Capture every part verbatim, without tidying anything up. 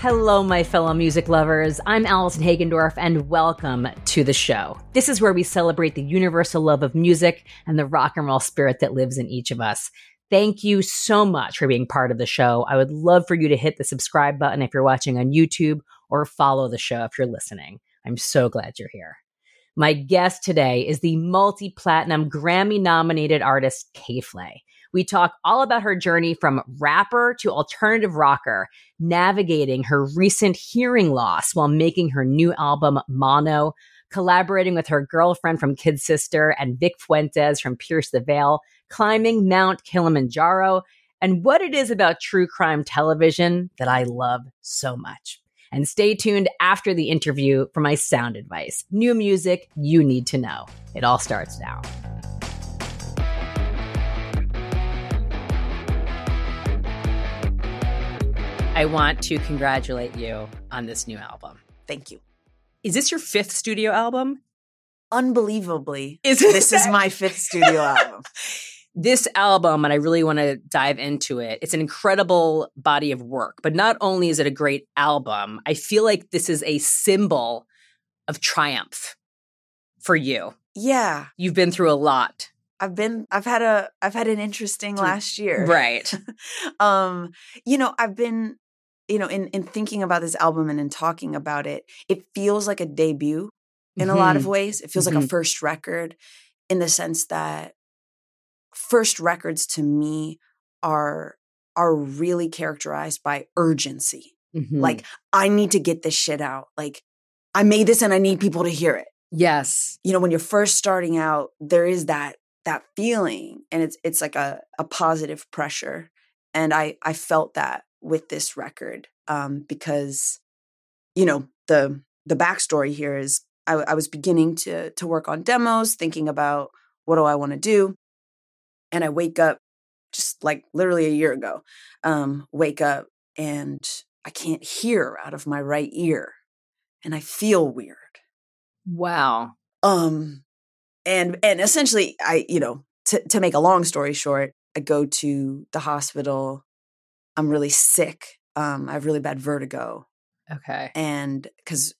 Hello, my fellow music lovers. I'm Allison Hagendorf, and welcome to the show. This is where we celebrate the universal love of music and the rock and roll spirit that lives in each of us. Thank you so much for being part of the show. I would love for you to hit the subscribe button if you're watching on YouTube, or follow the show if you're listening. I'm so glad you're here. My guest today is the multi-platinum Grammy-nominated artist K.Flay. We talk all about her journey from rapper to alternative rocker, navigating her recent hearing loss while making her new album, Mono, collaborating with her girlfriend from Kid Sister and Vic Fuentes from Pierce the Veil, climbing Mount Kilimanjaro, and what it is about true crime television that I love so much. And stay tuned after the interview for my sound advice. New music you need to know. It all starts now. I want to congratulate you on this new album. Thank you. Is this your fifth studio album? Unbelievably, is this that? is my fifth studio album. This album, and I really want to dive into it, it's an incredible body of work. But not only is it a great album, I feel like this is a symbol of triumph for you. Yeah. You've been through a lot. I've been, I've had a, I've had an interesting last year. Right. um, you know, I've been, you know, in, in thinking about this album and in talking about it, it feels like a debut in mm-hmm. a lot of ways. It feels mm-hmm. like a first record in the sense that first records to me are, are really characterized by urgency. Mm-hmm. Like, I need to get this shit out. Like, I made this and I need people to hear it. Yes. You know, when you're first starting out, there is that, that feeling, and it's, it's like a, a positive pressure. And I, I felt that with this record, um, because, you know, the, the backstory here is I, I was beginning to, to work on demos, thinking about what do I want to do? And I wake up just like literally a year ago, um, wake up and I can't hear out of my right ear and I feel weird. Wow. Um, And and essentially, I you know, to to make a long story short, I go to the hospital. I'm really sick. Um, I have really bad vertigo. Okay. And because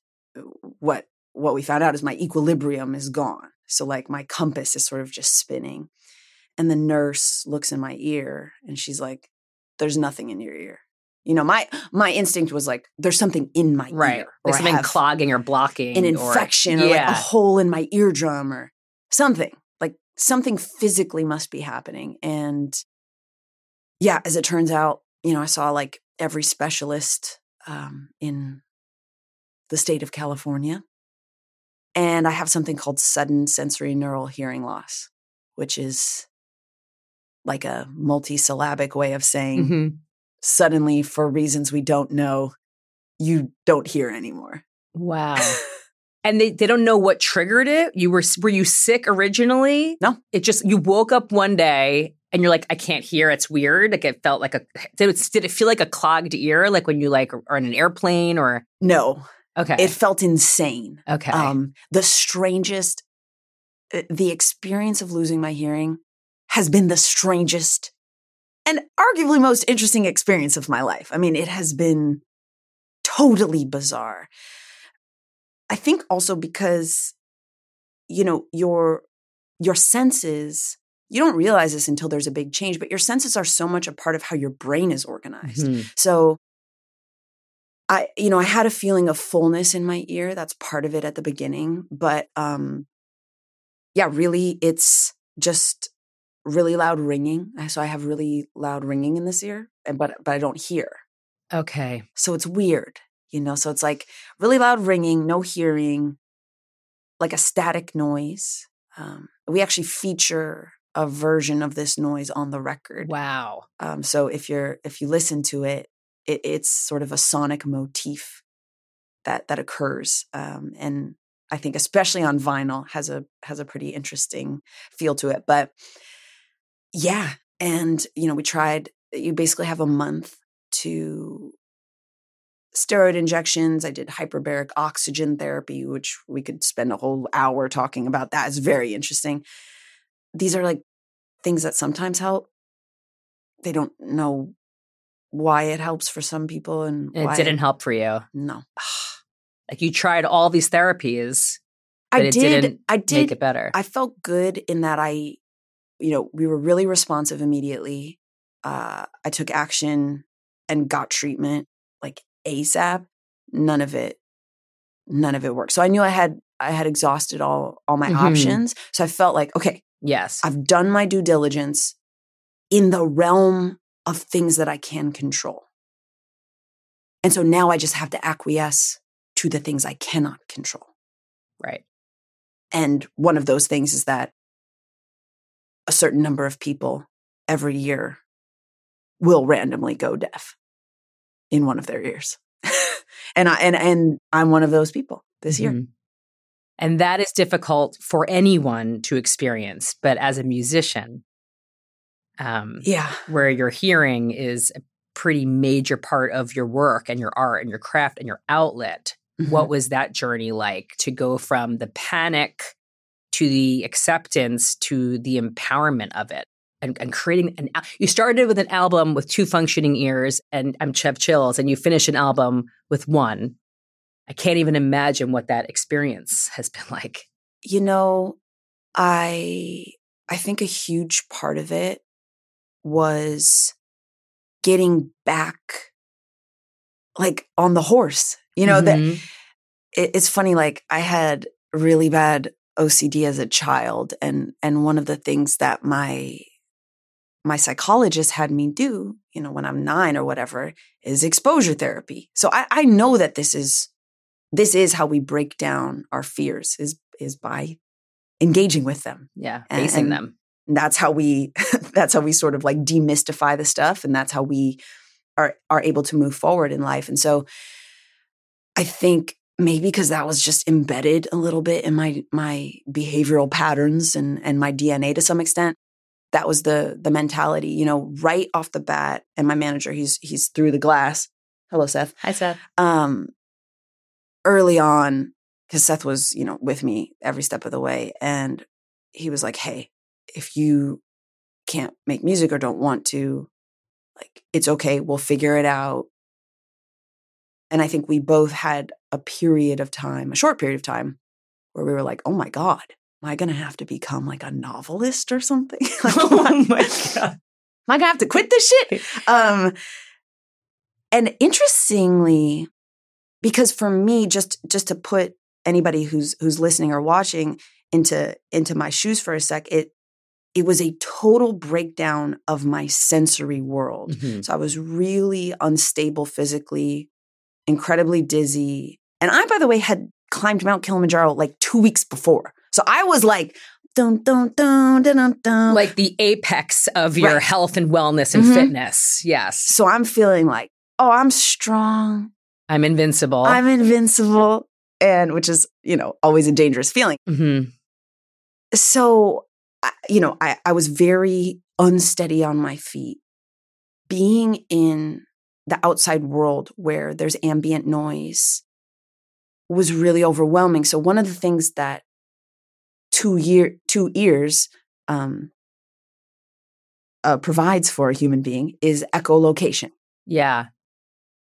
what what we found out is my equilibrium is gone. So like my compass is sort of just spinning. And the nurse looks in my ear and she's like, "There's nothing in your ear." You know, my my instinct was like, there's something in my right. ear. Like something clogging or blocking. An infection or, or yeah. like a hole in my eardrum or something, like something physically must be happening. And yeah, as it turns out, you know, I saw like every specialist um, in the state of California. And I have something called sudden sensory neural hearing loss, which is like a multisyllabic way of saying mm-hmm. suddenly, for reasons we don't know, you don't hear anymore. Wow. And they, they don't know what triggered it. You were were you sick originally? No. It just you woke up one day and you're like, I can't hear. It's weird. Like it felt like a did it, did it feel like a clogged ear? Like when you like are in an airplane or no? Okay. It felt insane. Okay. Um, the strangest. The experience of losing my hearing has been the strangest and arguably most interesting experience of my life. I mean, it has been totally bizarre. I think also because, you know, your your senses, you don't realize this until there's a big change, but your senses are so much a part of how your brain is organized. Mm-hmm. So I, you know, I had a feeling of fullness in my ear. That's part of it at the beginning. But um, yeah, really, it's just really loud ringing. So I have really loud ringing in this ear, and but but I don't hear. Okay. So it's weird. You know, so it's like really loud ringing, no hearing, like a static noise. Um, we actually feature a version of this noise on the record. Wow. Um, so if you're if you listen to it, it it's sort of a sonic motif that that occurs, um, and I think especially on vinyl has a has a pretty interesting feel to it. But yeah, and you know, we tried. You basically have a month to. Steroid injections. I did hyperbaric oxygen therapy, which we could spend a whole hour talking about. That is very interesting. These are like things that sometimes help. They don't know why it helps for some people. And, and it didn't it, help for you. No. Like you tried all these therapies, but I it did, didn't I did, make it better. I felt good in that I, you know, we were really responsive immediately. Uh, I took action and got treatment like ASAP. None of it, none of it worked. So I knew I had, I had exhausted all, all my mm-hmm. options. So I felt like, okay, yes, I've done my due diligence in the realm of things that I can control. And so now I just have to acquiesce to the things I cannot control. Right. And one of those things is that a certain number of people every year will randomly go deaf in one of their ears. and I and and I'm one of those people this mm-hmm. year. And that is difficult for anyone to experience, but as a musician, um, yeah, where your hearing is a pretty major part of your work and your art and your craft and your outlet. Mm-hmm. What was that journey like to go from the panic to the acceptance to the empowerment of it and, and creating an, you started with an album with two functioning ears and I'm Chev Chills and you finish an album with one. I can't even imagine what that experience has been like. You know, I, I think a huge part of it was getting back like on the horse. You know, mm-hmm. that it, it's funny, like I had really bad O C D as a child. And, and one of the things that my, my psychologist had me do, you know, when I'm nine or whatever, is exposure therapy. So I, I know that this is, this is how we break down our fears is, is by engaging with them. Yeah. Facing and, and them. That's how we, that's how we sort of like demystify the stuff. And that's how we are, are able to move forward in life. And so I think maybe because that was just embedded a little bit in my my behavioral patterns and, and my D N A to some extent, that was the the mentality, you know, right off the bat. And my manager, he's he's through the glass. Hello, Seth. Hi, Seth. Um, early on, because Seth was, you know, with me every step of the way. And he was like, hey, if you can't make music or don't want to, like, it's okay. We'll figure it out. And I think we both had a period of time, a short period of time, where we were like, oh my God, am I going to have to become like a novelist or something? Like, oh my God. Am I going to have to quit this shit? Um, and interestingly, because for me, just just to put anybody who's who's listening or watching into, into my shoes for a sec, it it was a total breakdown of my sensory world. Mm-hmm. So I was really unstable physically, incredibly dizzy. And I, by the way, had climbed Mount Kilimanjaro like two weeks before. So I was like, dun, dun, dun, dun, dun, dun. Like the apex of your right. health and wellness and mm-hmm. fitness. Yes. So I'm feeling like, oh, I'm strong. I'm invincible. I'm invincible. And which is, you know, always a dangerous feeling. Mm-hmm. So, you know, I, I was very unsteady on my feet. Being in the outside world where there's ambient noise was really overwhelming. So one of the things that two year two ears um, uh, provides for a human being is echolocation. Yeah.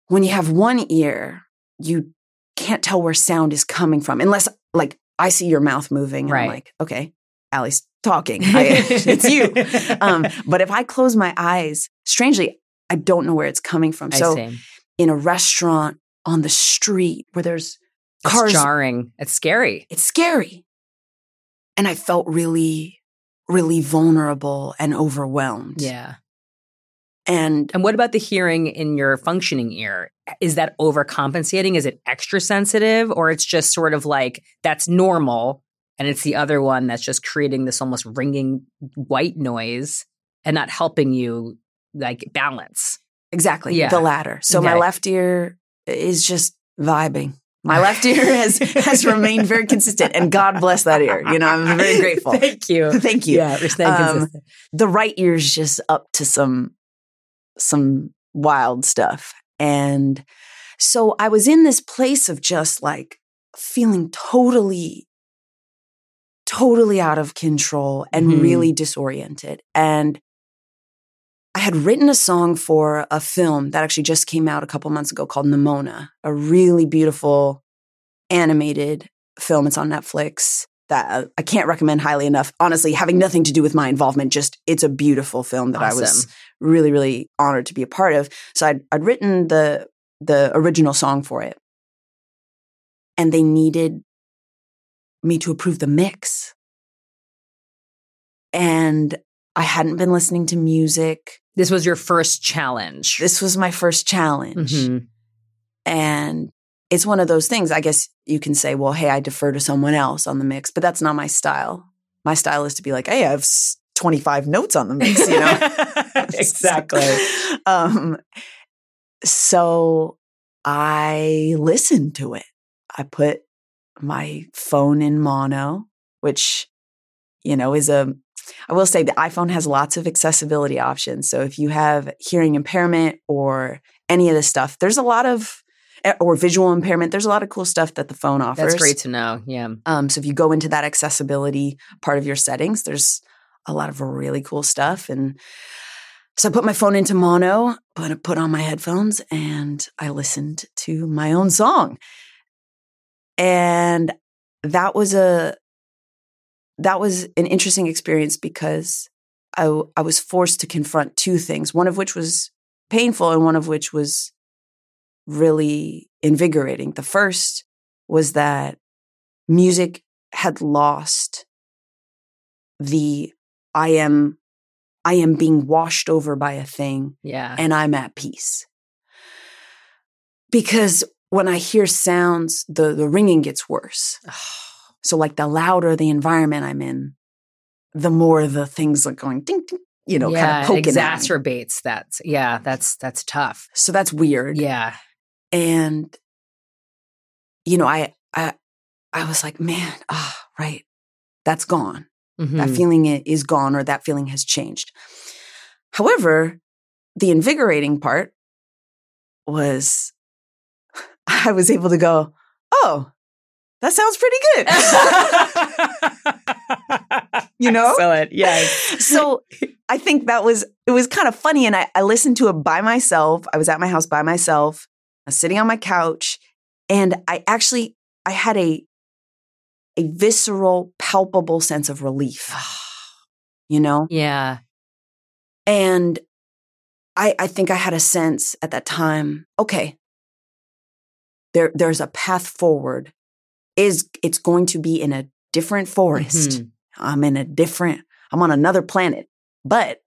When you have one ear, you can't tell where sound is coming from unless, like, I see your mouth moving and right. I'm like, okay, Allie's talking. I, it's you. Um, but if I close my eyes, strangely, I don't know where it's coming from. I so see. In a restaurant, on the street, where there's cars. It's jarring. It's scary. It's scary. And I felt really, really vulnerable and overwhelmed. Yeah. And and what about the hearing in your functioning ear? Is that overcompensating? Is it extra sensitive? Or it's just sort of like, that's normal. And it's the other one that's just creating this almost ringing white noise and not helping you like balance. Exactly. Yeah. The latter. So okay. My left ear is just vibing. My left ear has, has remained very consistent, and God bless that ear. You know, I'm very grateful. Thank you. Thank you. Yeah, we're staying um, consistent. The right ear is just up to some, some wild stuff. And so I was in this place of just like feeling totally, totally out of control and mm-hmm. really disoriented. And I had written a song for a film that actually just came out a couple months ago called Nimona, a really beautiful animated film. It's on Netflix that I can't recommend highly enough. Honestly, having nothing to do with my involvement, just it's a beautiful film that awesome. I was really, really honored to be a part of. So I'd, I'd written the the original song for it. And they needed me to approve the mix. And I hadn't been listening to music. This was your first challenge. This was my first challenge. Mm-hmm. And it's one of those things, I guess you can say, well, hey, I defer to someone else on the mix, but that's not my style. My style is to be like, hey, I have twenty-five notes on the mix, you know? Exactly. um, so I listened to it. I put my phone in mono, which, you know, is a, I will say the iPhone has lots of accessibility options. So if you have hearing impairment or any of this stuff, there's a lot of, or visual impairment, there's a lot of cool stuff that the phone offers. That's great to know. Yeah. Um, so if you go into that accessibility part of your settings, there's a lot of really cool stuff. And so I put my phone into mono, put, put on my headphones, and I listened to my own song. And that was a that was an interesting experience because I, I was forced to confront two things, one of which was painful and one of which was really invigorating. The first was that music had lost the I am I am being washed over by a thing, yeah, and I'm at peace. Because when I hear sounds, the, the ringing gets worse. So like the louder the environment I'm in, the more the things are going ding, ding, you know, yeah, kind of poking at me. Exacerbates that. Yeah, that's that's tough. So that's weird. Yeah. And, you know, I I, I was like, man, ah, oh, right, that's gone. Mm-hmm. That feeling is gone, or that feeling has changed. However, the invigorating part was, I was able to go, oh, that sounds pretty good. You know? Excellent. Yeah. So I think that was, it was kind of funny. And I, I listened to it by myself. I was at my house by myself. I was sitting on my couch. And I actually, I had a, a visceral, palpable sense of relief, you know? Yeah. And I, I think I had a sense at that time, okay, There, there's a path forward. Is it's going to be in a different forest. Mm-hmm. I'm in a different, I'm on another planet, but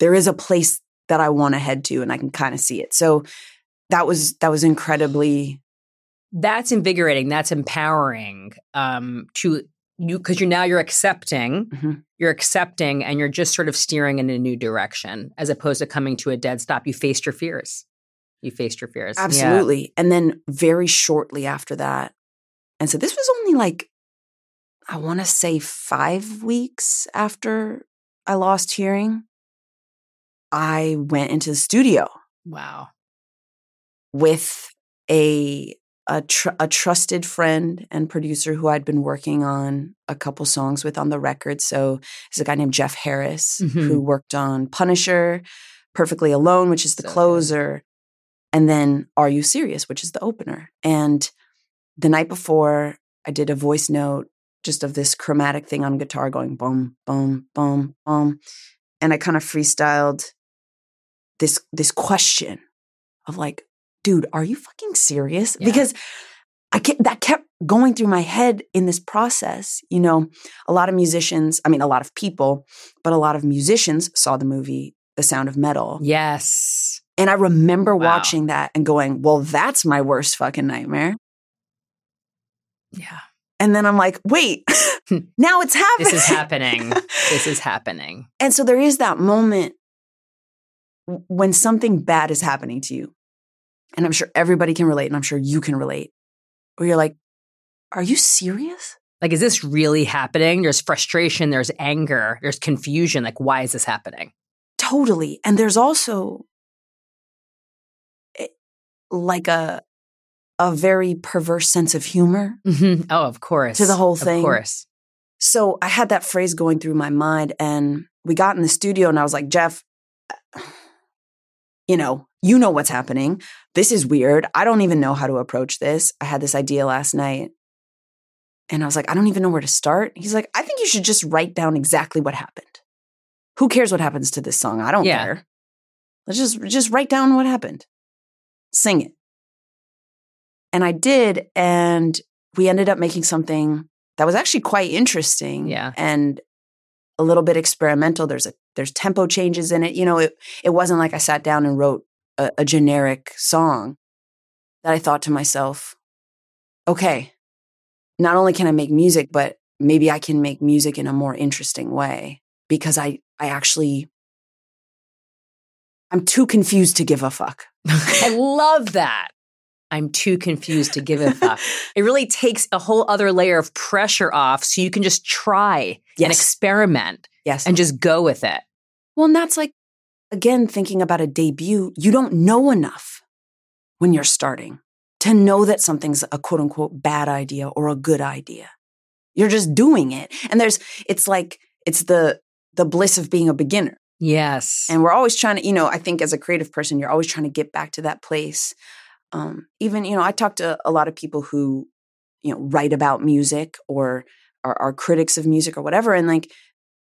there is a place that I want to head to and I can kind of see it. So that was, that was incredibly. That's invigorating. That's empowering um, to you, because you're now you're accepting, mm-hmm. you're accepting and you're just sort of steering in a new direction as opposed to coming to a dead stop. You faced your fears. You faced your fears. Absolutely. Yeah. And then very shortly after that, and so this was only like, I want to say five weeks after I lost hearing, I went into the studio. Wow. With a a, tr- a trusted friend and producer who I'd been working on a couple songs with on the record. So there's a guy named Jeff Harris, mm-hmm. who worked on Punisher, Perfectly Alone, which is the so closer. Good. And then Are You Serious, which is the opener. And the night before, I did a voice note just of this chromatic thing on guitar going boom, boom, boom, boom. And I kind of freestyled this this question of like, dude, are you fucking serious? Yeah. Because I kept, that kept going through my head in this process. You know, a lot of musicians, I mean, a lot of people, but a lot of musicians saw the movie The Sound of Metal. Yes. And I remember wow. watching that and going, well, that's my worst fucking nightmare. Yeah. And then I'm like, wait, now it's happening. This is happening. This is happening. And so there is that moment when something bad is happening to you. And I'm sure everybody can relate, and I'm sure you can relate, where you're like, are you serious? Like, is this really happening? There's frustration, there's anger, there's confusion. Like, why is this happening? Totally. And there's also like a a very perverse sense of humor. Mm-hmm. Oh, of course. To the whole thing. Of course. So I had that phrase going through my mind, and we got in the studio and I was like, Jeff, you know, you know what's happening. This is weird. I don't even know how to approach this. I had this idea last night and I was like, I don't even know where to start. He's like, I think you should just write down exactly what happened. Who cares what happens to this song? I don't yeah. care. Let's just, just write down what happened. Sing it. And I did. And we ended up making something that was actually quite interesting. Yeah. And a little bit experimental. There's a there's tempo changes in it. You know, it it wasn't like I sat down and wrote a, a generic song that I thought to myself, okay, not only can I make music, but maybe I can make music in a more interesting way because I, I actually, I'm too confused to give a fuck. I love that. I'm too confused to give a fuck. It really takes a whole other layer of pressure off so you can just try yes. and experiment yes. and just go with it. Well, and that's like, again, thinking about a debut, you don't know enough when you're starting to know that something's a quote unquote bad idea or a good idea. You're just doing it. And there's, it's like, it's the the bliss of being a beginner. Yes. And we're always trying to, you know, I think as a creative person, you're always trying to get back to that place. Um, even, you know, I talk to a lot of people who, you know, write about music or are, are critics of music or whatever. And like,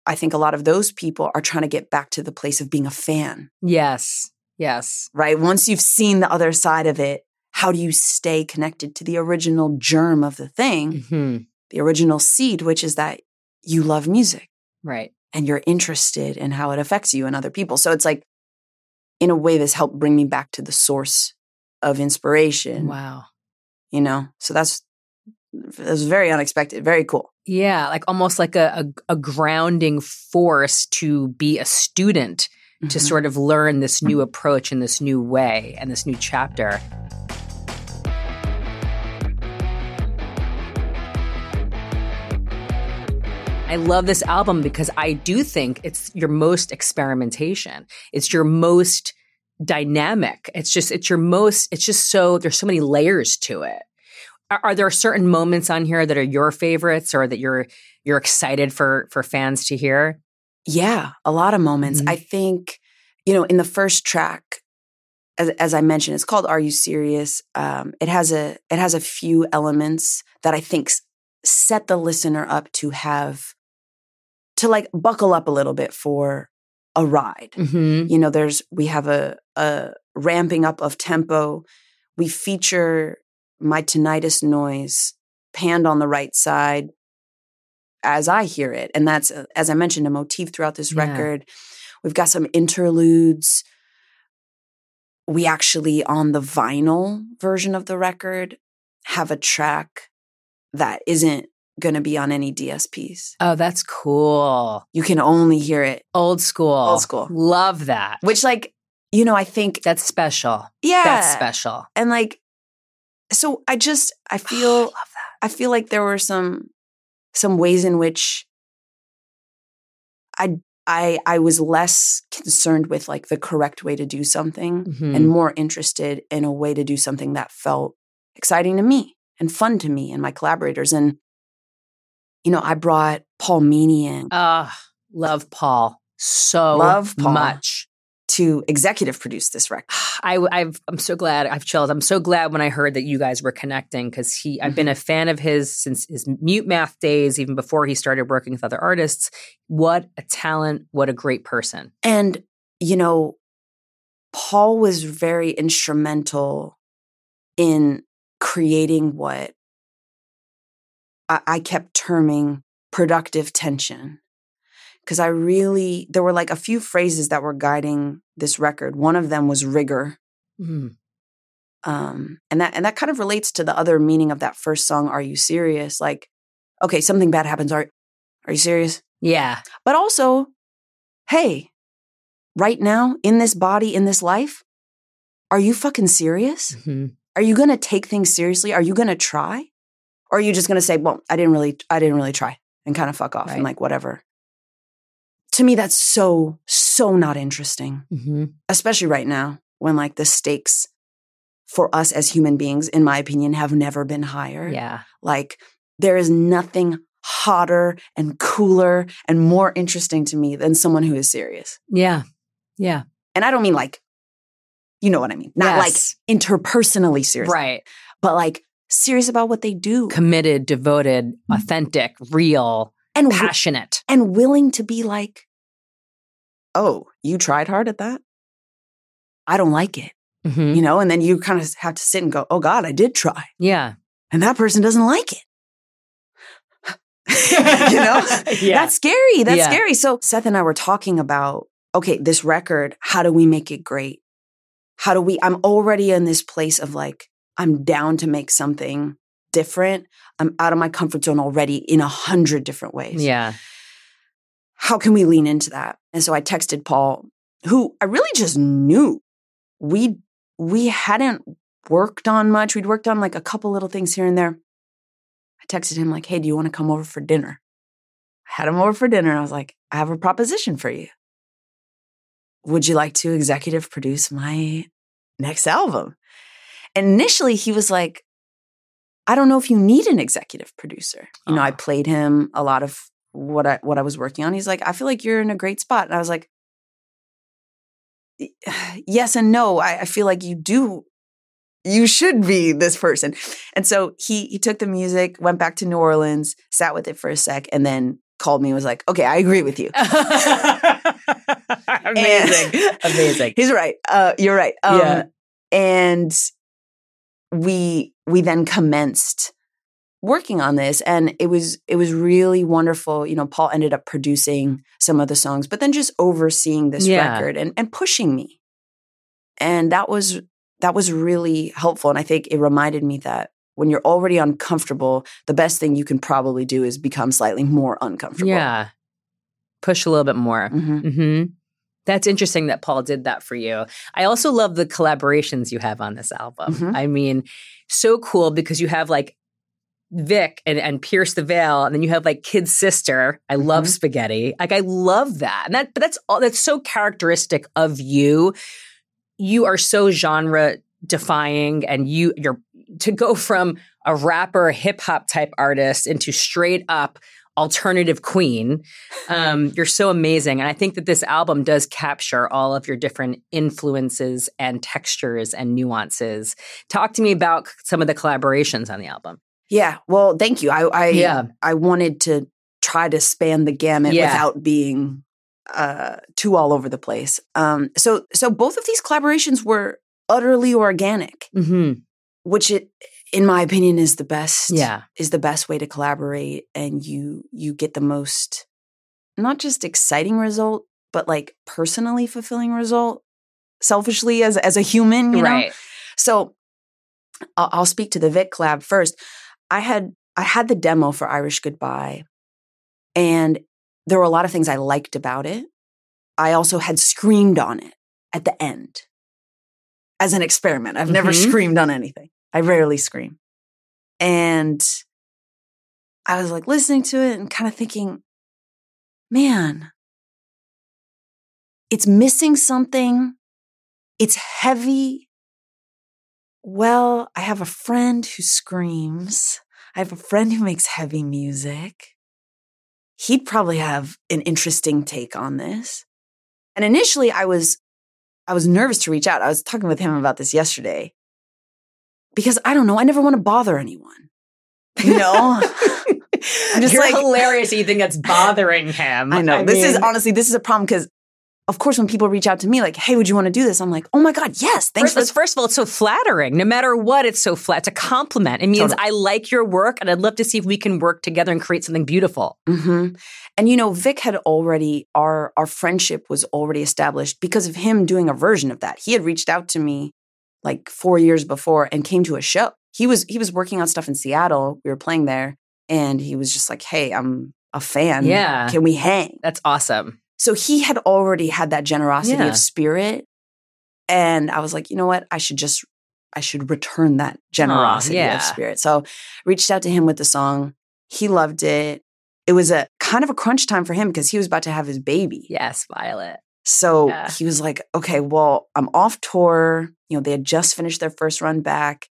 I think a lot of those people are trying to get back to the place of being a fan. Yes. Yes. Right. Once you've seen the other side of it, how do you stay connected to the original germ of the thing, mm-hmm. the original seed, which is that you love music. Right. And you're interested in how it affects you and other people. So it's like, in a way, this helped bring me back to the source of inspiration. Wow. You know, so that's, that's very unexpected, very cool. Yeah, like almost like a a, a grounding force to be a student mm-hmm. to sort of learn this new approach and this new way and this new chapter. I love this album because I do think it's your most experimentation. It's your most dynamic. It's just, it's your most, it's just so, there's so many layers to it. Are, are there certain moments on here that are your favorites or that you're, you're excited for, for fans to hear? Yeah. A lot of moments. Mm-hmm. I think, you know, in the first track, as, as I mentioned, it's called Are You Serious? Um, it has a, it has a few elements that I think set the listener up to have, to like buckle up a little bit for a ride. Mm-hmm. You know, there's, we have a, a ramping up of tempo. We feature my tinnitus noise panned on the right side as I hear it. And that's, as I mentioned, a motif throughout this yeah. record. We've got some interludes. We actually, on the vinyl version of the record, have a track that isn't going to be on any D S Ps. Oh, that's cool. You can only hear it. Old school. Old school. Love that. Which, like, you know, I think that's special. Yeah. That's special. And like, so I just, I feel, oh, I love that. I feel like there were some, some ways in which I, I, I was less concerned with like the correct way to do something mm-hmm. and more interested in a way to do something that felt exciting to me and fun to me and my collaborators. And, you know, I brought Paul Meany in. Uh, love Paul so love Paul. much. To executive produce this record. I, I've, I'm so glad. I've chilled. I'm so glad when I heard that you guys were connecting because he. Mm-hmm. I've been a fan of his since his Mute Math days, even before he started working with other artists. What a talent. What a great person. And, you know, Paul was very instrumental in creating what I, I kept terming productive tension. Because I really, there were like a few phrases that were guiding this record. One of them was rigor. Mm. Um, and that and that kind of relates to the other meaning of that first song, Are You Serious? Like, okay, something bad happens. Are, are you serious? Yeah. But also, hey, right now, in this body, in this life, are you fucking serious? Mm-hmm. Are you going to take things seriously? Are you going to try? Or are you just going to say, well, I didn't really, I didn't really try and kind of fuck off right. and like whatever. To me, that's so, so not interesting, mm-hmm. especially right now when like the stakes for us as human beings, in my opinion, have never been higher. Yeah. Like there is nothing hotter and cooler and more interesting to me than someone who is serious. Yeah. Yeah. And I don't mean like, you know what I mean? Not yes. like interpersonally serious. Right. But like serious about what they do. Committed, devoted, authentic, real, and passionate. W- and willing to be like, oh, you tried hard at that? I don't like it. Mm-hmm. You know, and then you kind of have to sit and go, oh God, I did try. Yeah. And that person doesn't like it. You know? Yeah. That's scary. That's yeah. scary. So Seth and I were talking about, okay, this record, how do we make it great? How do we, I'm already in this place of like, I'm down to make something different. I'm out of my comfort zone already in a hundred different ways. Yeah. How can we lean into that? And so I texted Paul, who I really just knew we we hadn't worked on much. We'd worked on like a couple little things here and there. I texted him like, hey, do you want to come over for dinner? I had him over for dinner and I was like, I have a proposition for you. Would you like to executive produce my next album? And initially he was like, I don't know if you need an executive producer. You uh-huh. know, I played him a lot of what I what I was working on. He's like, I feel like you're in a great spot. And I was like, yes and no. I, I feel like you do. You should be this person. And so he he took the music, went back to New Orleans, sat with it for a sec, and then called me and was like, okay, I agree with you. Amazing. Amazing. He's right. Uh, you're right. Um, yeah. And we we then commenced working on this, and it was it was really wonderful. You know, Paul ended up producing some of the songs, but then just overseeing this yeah. record and, and pushing me. And that was that was really helpful. And I think it reminded me that when you're already uncomfortable, the best thing you can probably do is become slightly more uncomfortable. Yeah. Push a little bit more. Mm-hmm. Mm-hmm. That's interesting that Paul did that for you. I also love the collaborations you have on this album. Mm-hmm. I mean, so cool because you have like Vic and, and Pierce the Veil, and then you have like Kid Sister. I mm-hmm. love Spaghetti. Like I love that. And that, but that's all. That's so characteristic of you. You are so genre defying, and you you're to go from a rapper, hip hop type artist into straight up alternative queen. Um, you're so amazing. And I think that this album does capture all of your different influences and textures and nuances. Talk to me about some of the collaborations on the album. Yeah. Well, thank you. I I, yeah. I wanted to try to span the gamut yeah. without being uh, too all over the place. Um, so so both of these collaborations were utterly organic, mm-hmm. which it in my opinion, is the best yeah. is the best way to collaborate, and you you get the most not just exciting result, but like personally fulfilling result. Selfishly as as a human, you right. know. So I'll, I'll speak to the Vic collab first. I had I had the demo for Irish Goodbye, and there were a lot of things I liked about it. I also had screamed on it at the end as an experiment. I've mm-hmm. never screamed on anything. I rarely scream. And I was like listening to it and kind of thinking, man, it's missing something. It's heavy. Well, I have a friend who screams. I have a friend who makes heavy music. He'd probably have an interesting take on this. And initially I was I was nervous to reach out. I was talking with him about this yesterday. Because I don't know, I never want to bother anyone. You know? I'm just You're like, hilarious that you think that's bothering him. I know. I this mean, is honestly, this is a problem because, of course, when people reach out to me like, hey, would you want to do this? I'm like, oh my God, yes. Thanks. First, for- first of all, it's so flattering. No matter what, it's so flat. It's a compliment. It means totally. I like your work and I'd love to see if we can work together and create something beautiful. Mm-hmm. And, you know, Vic had already, our our friendship was already established because of him doing a version of that. He had reached out to me like four years before and came to a show. He was he was working on stuff in Seattle. We were playing there and he was just like, hey, I'm a fan. Yeah. Can we hang? That's awesome. So he had already had that generosity yeah. of spirit. And I was like, you know what? I should just, I should return that generosity Aww, yeah. of spirit. So reached out to him with the song. He loved it. It was a kind of a crunch time for him because he was about to have his baby. Yes, Violet. So yeah. he was like, okay, well, I'm off tour. You know, they had just finished their first run back.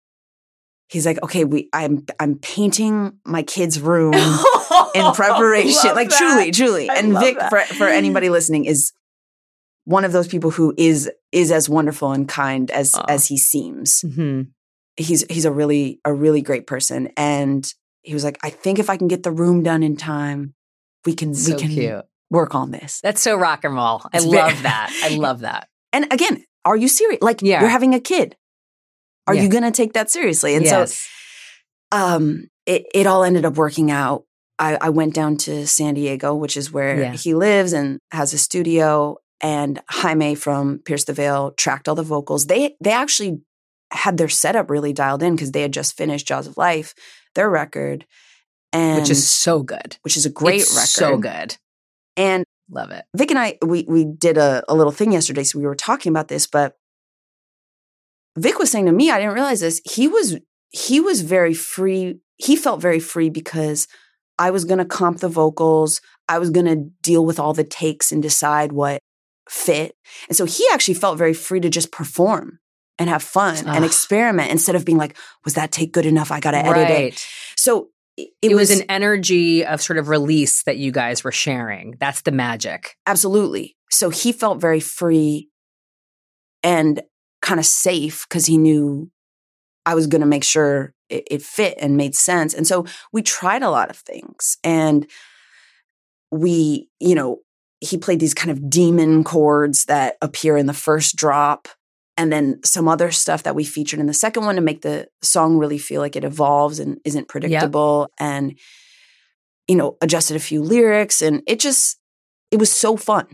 He's like, okay, we, I'm, I'm painting my kid's room in preparation. Like that. truly, truly. I and Vic, for, for anybody listening, is one of those people who is is as wonderful and kind as oh. as he seems. Mm-hmm. He's he's a really a really great person, and he was like, I think if I can get the room done in time, we can so we can cute. work on this. That's so rock and roll. I it's love big. that. I love that. And again, are you serious? Like yeah. you're having a kid. Are yeah. you going to take that seriously? And yes. so, um, it it all ended up working out. I, I went down to San Diego, which is where yeah. he lives and has a studio. And Jaime from Pierce the Veil tracked all the vocals. They they actually had their setup really dialed in because they had just finished Jaws of Life, their record, and which is so good, which is a great it's record, so good. And love it. Vic and I we we did a, a little thing yesterday, so we were talking about this, but Vic was saying to me, I didn't realize this. He was he was very free. He felt very free because I was going to comp the vocals. I was going to deal with all the takes and decide what fit. And so he actually felt very free to just perform and have fun Ugh. and experiment instead of being like, was that take good enough? I got to edit right. it. So it, it, it was, was an energy of sort of release that you guys were sharing. That's the magic. Absolutely. So he felt very free and kind of safe because he knew I was going to make sure it, it fit and made sense. And so we tried a lot of things, and we, you know, he played these kind of demon chords that appear in the first drop, and then some other stuff that we featured in the second one to make the song really feel like it evolves and isn't predictable. Yep. And, you know, adjusted a few lyrics, and it just, it was so fun.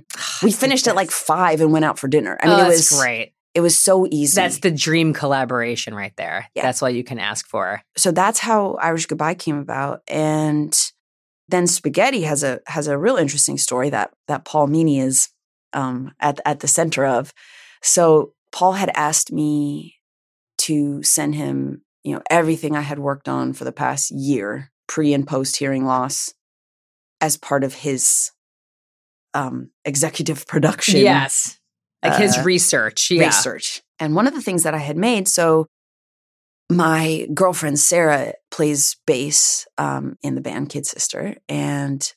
We finished at like five and went out for dinner. I mean, oh, it was great. It was so easy. That's the dream collaboration right there. Yeah. That's all you can ask for. So that's how Irish Goodbye came about. And then Spaghetti has a has a real interesting story that that Paul Meany is um, at at the center of. So Paul had asked me to send him, you know, everything I had worked on for the past year, pre and post hearing loss, as part of his um, executive production. Yes. Like his uh, research. Yeah. Research. And one of the things that I had made, so my girlfriend Sarah plays bass um, in the band Kid Sister. And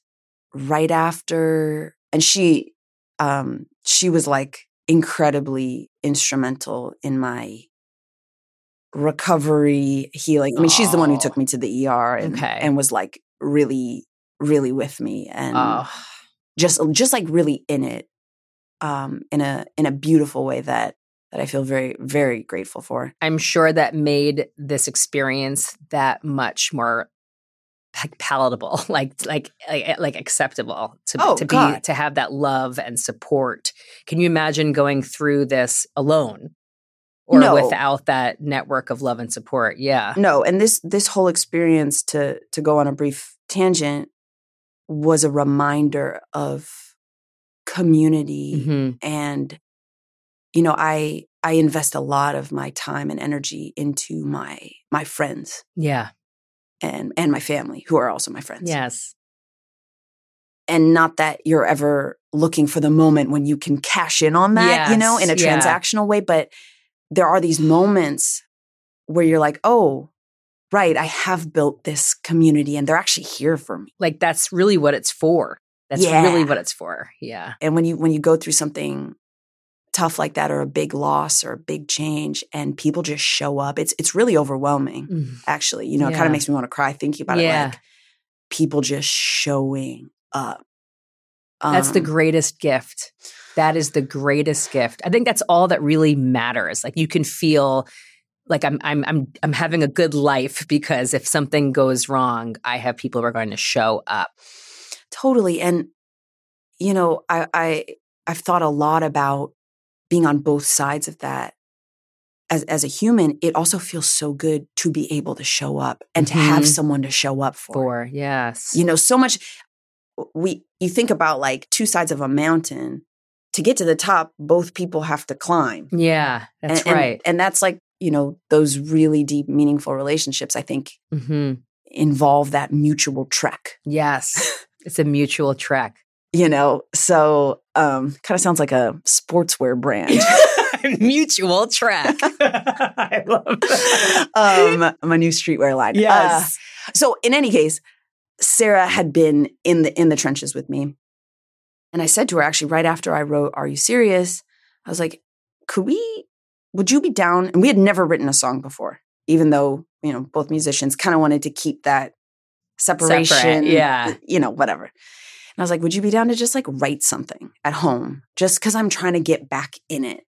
right after, and she, um, she was like incredibly instrumental in my recovery, healing. I mean, oh. she's the one who took me to the E R and, okay. and was like really, really with me and oh. just, just like really in it. Um, in a in a beautiful way that that I feel very, very grateful for. I'm sure that made this experience that much more like palatable, like like like, like acceptable to oh, to God. be to have that love and support. Can you imagine going through this alone or no. without that network of love and support? Yeah, no. And this this whole experience, to to go on a brief tangent, was a reminder of community. Mm-hmm. And, you know, I I invest a lot of my time and energy into my my friends. Yeah. And and my family, who are also my friends. Yes. And not that you're ever looking for the moment when you can cash in on that, yes. you know, in a yeah. transactional way. But there are these moments where you're like, oh, right, I have built this community and they're actually here for me. Like, that's really what it's for. That's yeah. really what it's for. Yeah. And when you when you go through something tough like that, or a big loss or a big change, and people just show up, it's it's really overwhelming, mm. actually. You know, yeah. it kind of makes me want to cry thinking about yeah. it. Like, people just showing up. Um, that's the greatest gift. That is the greatest gift. I think that's all that really matters. Like, you can feel like I'm I'm I'm I'm having a good life because if something goes wrong, I have people who are going to show up. Totally. And, you know, I, I, I've thought a lot about being on both sides of that. As, as a human, it also feels so good to be able to show up and mm-hmm. to have someone to show up for. For, yes. You know, so much, we, you think about like two sides of a mountain. To get to the top, both people have to climb. Yeah, that's and, right. And, and that's like, you know, those really deep, meaningful relationships, I think, mm-hmm. involve that mutual trek. Yes. It's a mutual trek. You know, so um, kind of sounds like a sportswear brand. Mutual trek. I love that. Um, my new streetwear line. Yes. Uh, so in any case, Sarah had been in the in the trenches with me. And I said to her, actually, right after I wrote Are You Serious? I was like, could we, would you be down? And we had never written a song before, even though, you know, both musicians kind of wanted to keep that separation, Separate, yeah, you know, whatever. And I was like, would you be down to just like write something at home? Just because I'm trying to get back in it.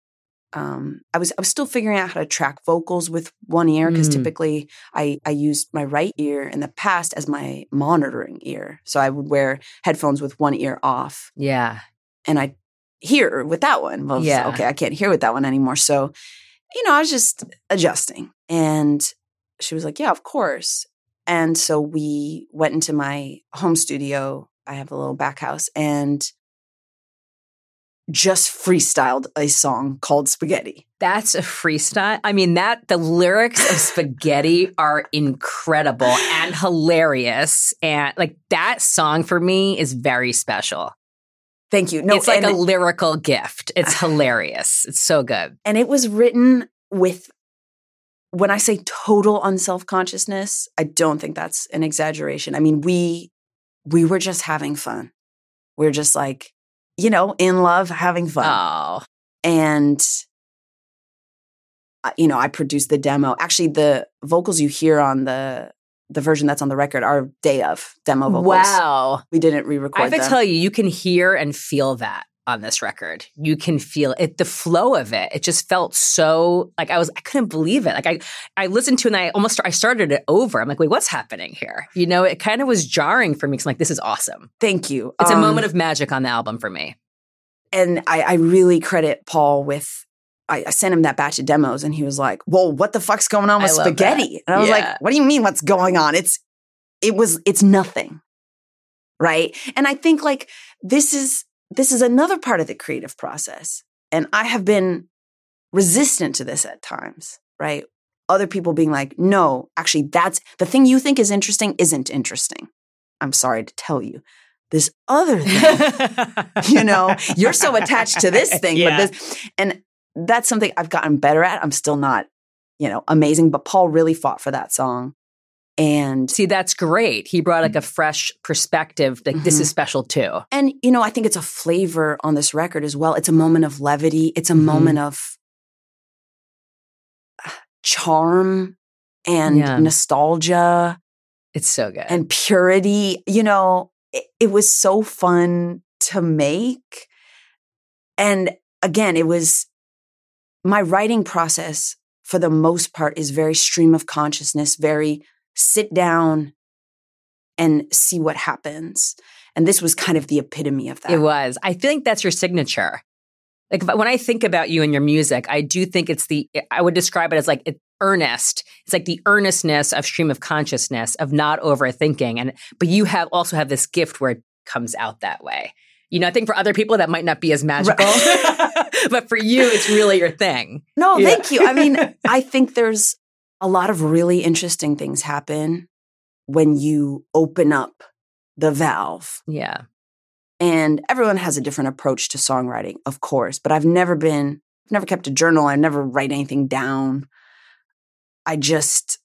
Um, I was I was still figuring out how to track vocals with one ear because mm. typically I, I used my right ear in the past as my monitoring ear. So I would wear headphones with one ear off. Yeah. And I hear with that one. Well, yeah. Okay, I can't hear with that one anymore. So, you know, I was just adjusting. And she was like, yeah, of course. And so we went into my home studio. I have a little back house. And just freestyled a song called Spaghetti. That's a freestyle. I mean, that the lyrics of Spaghetti are incredible and hilarious. And like that song for me is very special. Thank you. No, it's like a it, lyrical gift. It's hilarious. It's so good. And it was written with, when I say total unself-consciousness, I don't think that's an exaggeration. I mean, we we were just having fun. We we're just like, you know, in love, having fun. Oh. And, you know, I produced the demo. Actually, the vocals you hear on the the version that's on the record are day of demo vocals. Wow. We didn't re-record them. I have to them. tell you, you can hear and feel that on this record. You can feel it, the flow of it. It just felt so, like, I was, I couldn't believe it. Like, I, I listened to it and I almost, I started it over. I'm like, wait, what's happening here? You know, it kind of was jarring for me because I'm like, this is awesome. Thank you. It's um, a moment of magic on the album for me. And I, I really credit Paul with, I, I sent him that batch of demos and he was like, whoa, what the fuck's going on with I Spaghetti? And I was yeah. like, what do you mean what's going on? It's, it was, it's nothing. Right. And I think like, this is, This is another part of the creative process. And I have been resistant to this at times, right? Other people being like, no, actually, that's the thing you think is interesting isn't interesting. I'm sorry to tell you. This other thing, you know, you're so attached to this thing. Yeah. But this, and that's something I've gotten better at. I'm still not, you know, amazing, but Paul really fought for that song. And see, that's great. He brought like a fresh perspective. Like, mm-hmm. This is special too. And, you know, I think it's a flavor on this record as well. It's a moment of levity. It's a mm-hmm. moment of charm and yeah. nostalgia. It's so good. And purity. You know, it, it was so fun to make. And again, it was my writing process for the most part is very stream of consciousness, very sit down and see what happens. And this was kind of the epitome of that. It was. I think that's your signature. Like when I think about you and your music, I do think it's the, I would describe it as like it's earnest. It's like the earnestness of stream of consciousness, of not overthinking. And, but you have also have this gift where it comes out that way. You know, I think for other people that might not be as magical, right. But for you, it's really your thing. No, yeah. Thank you. I mean, I think there's, a lot of really interesting things happen when you open up the valve. Yeah. And everyone has a different approach to songwriting, of course, but I've never been, I've never kept a journal. I never write anything down. I just,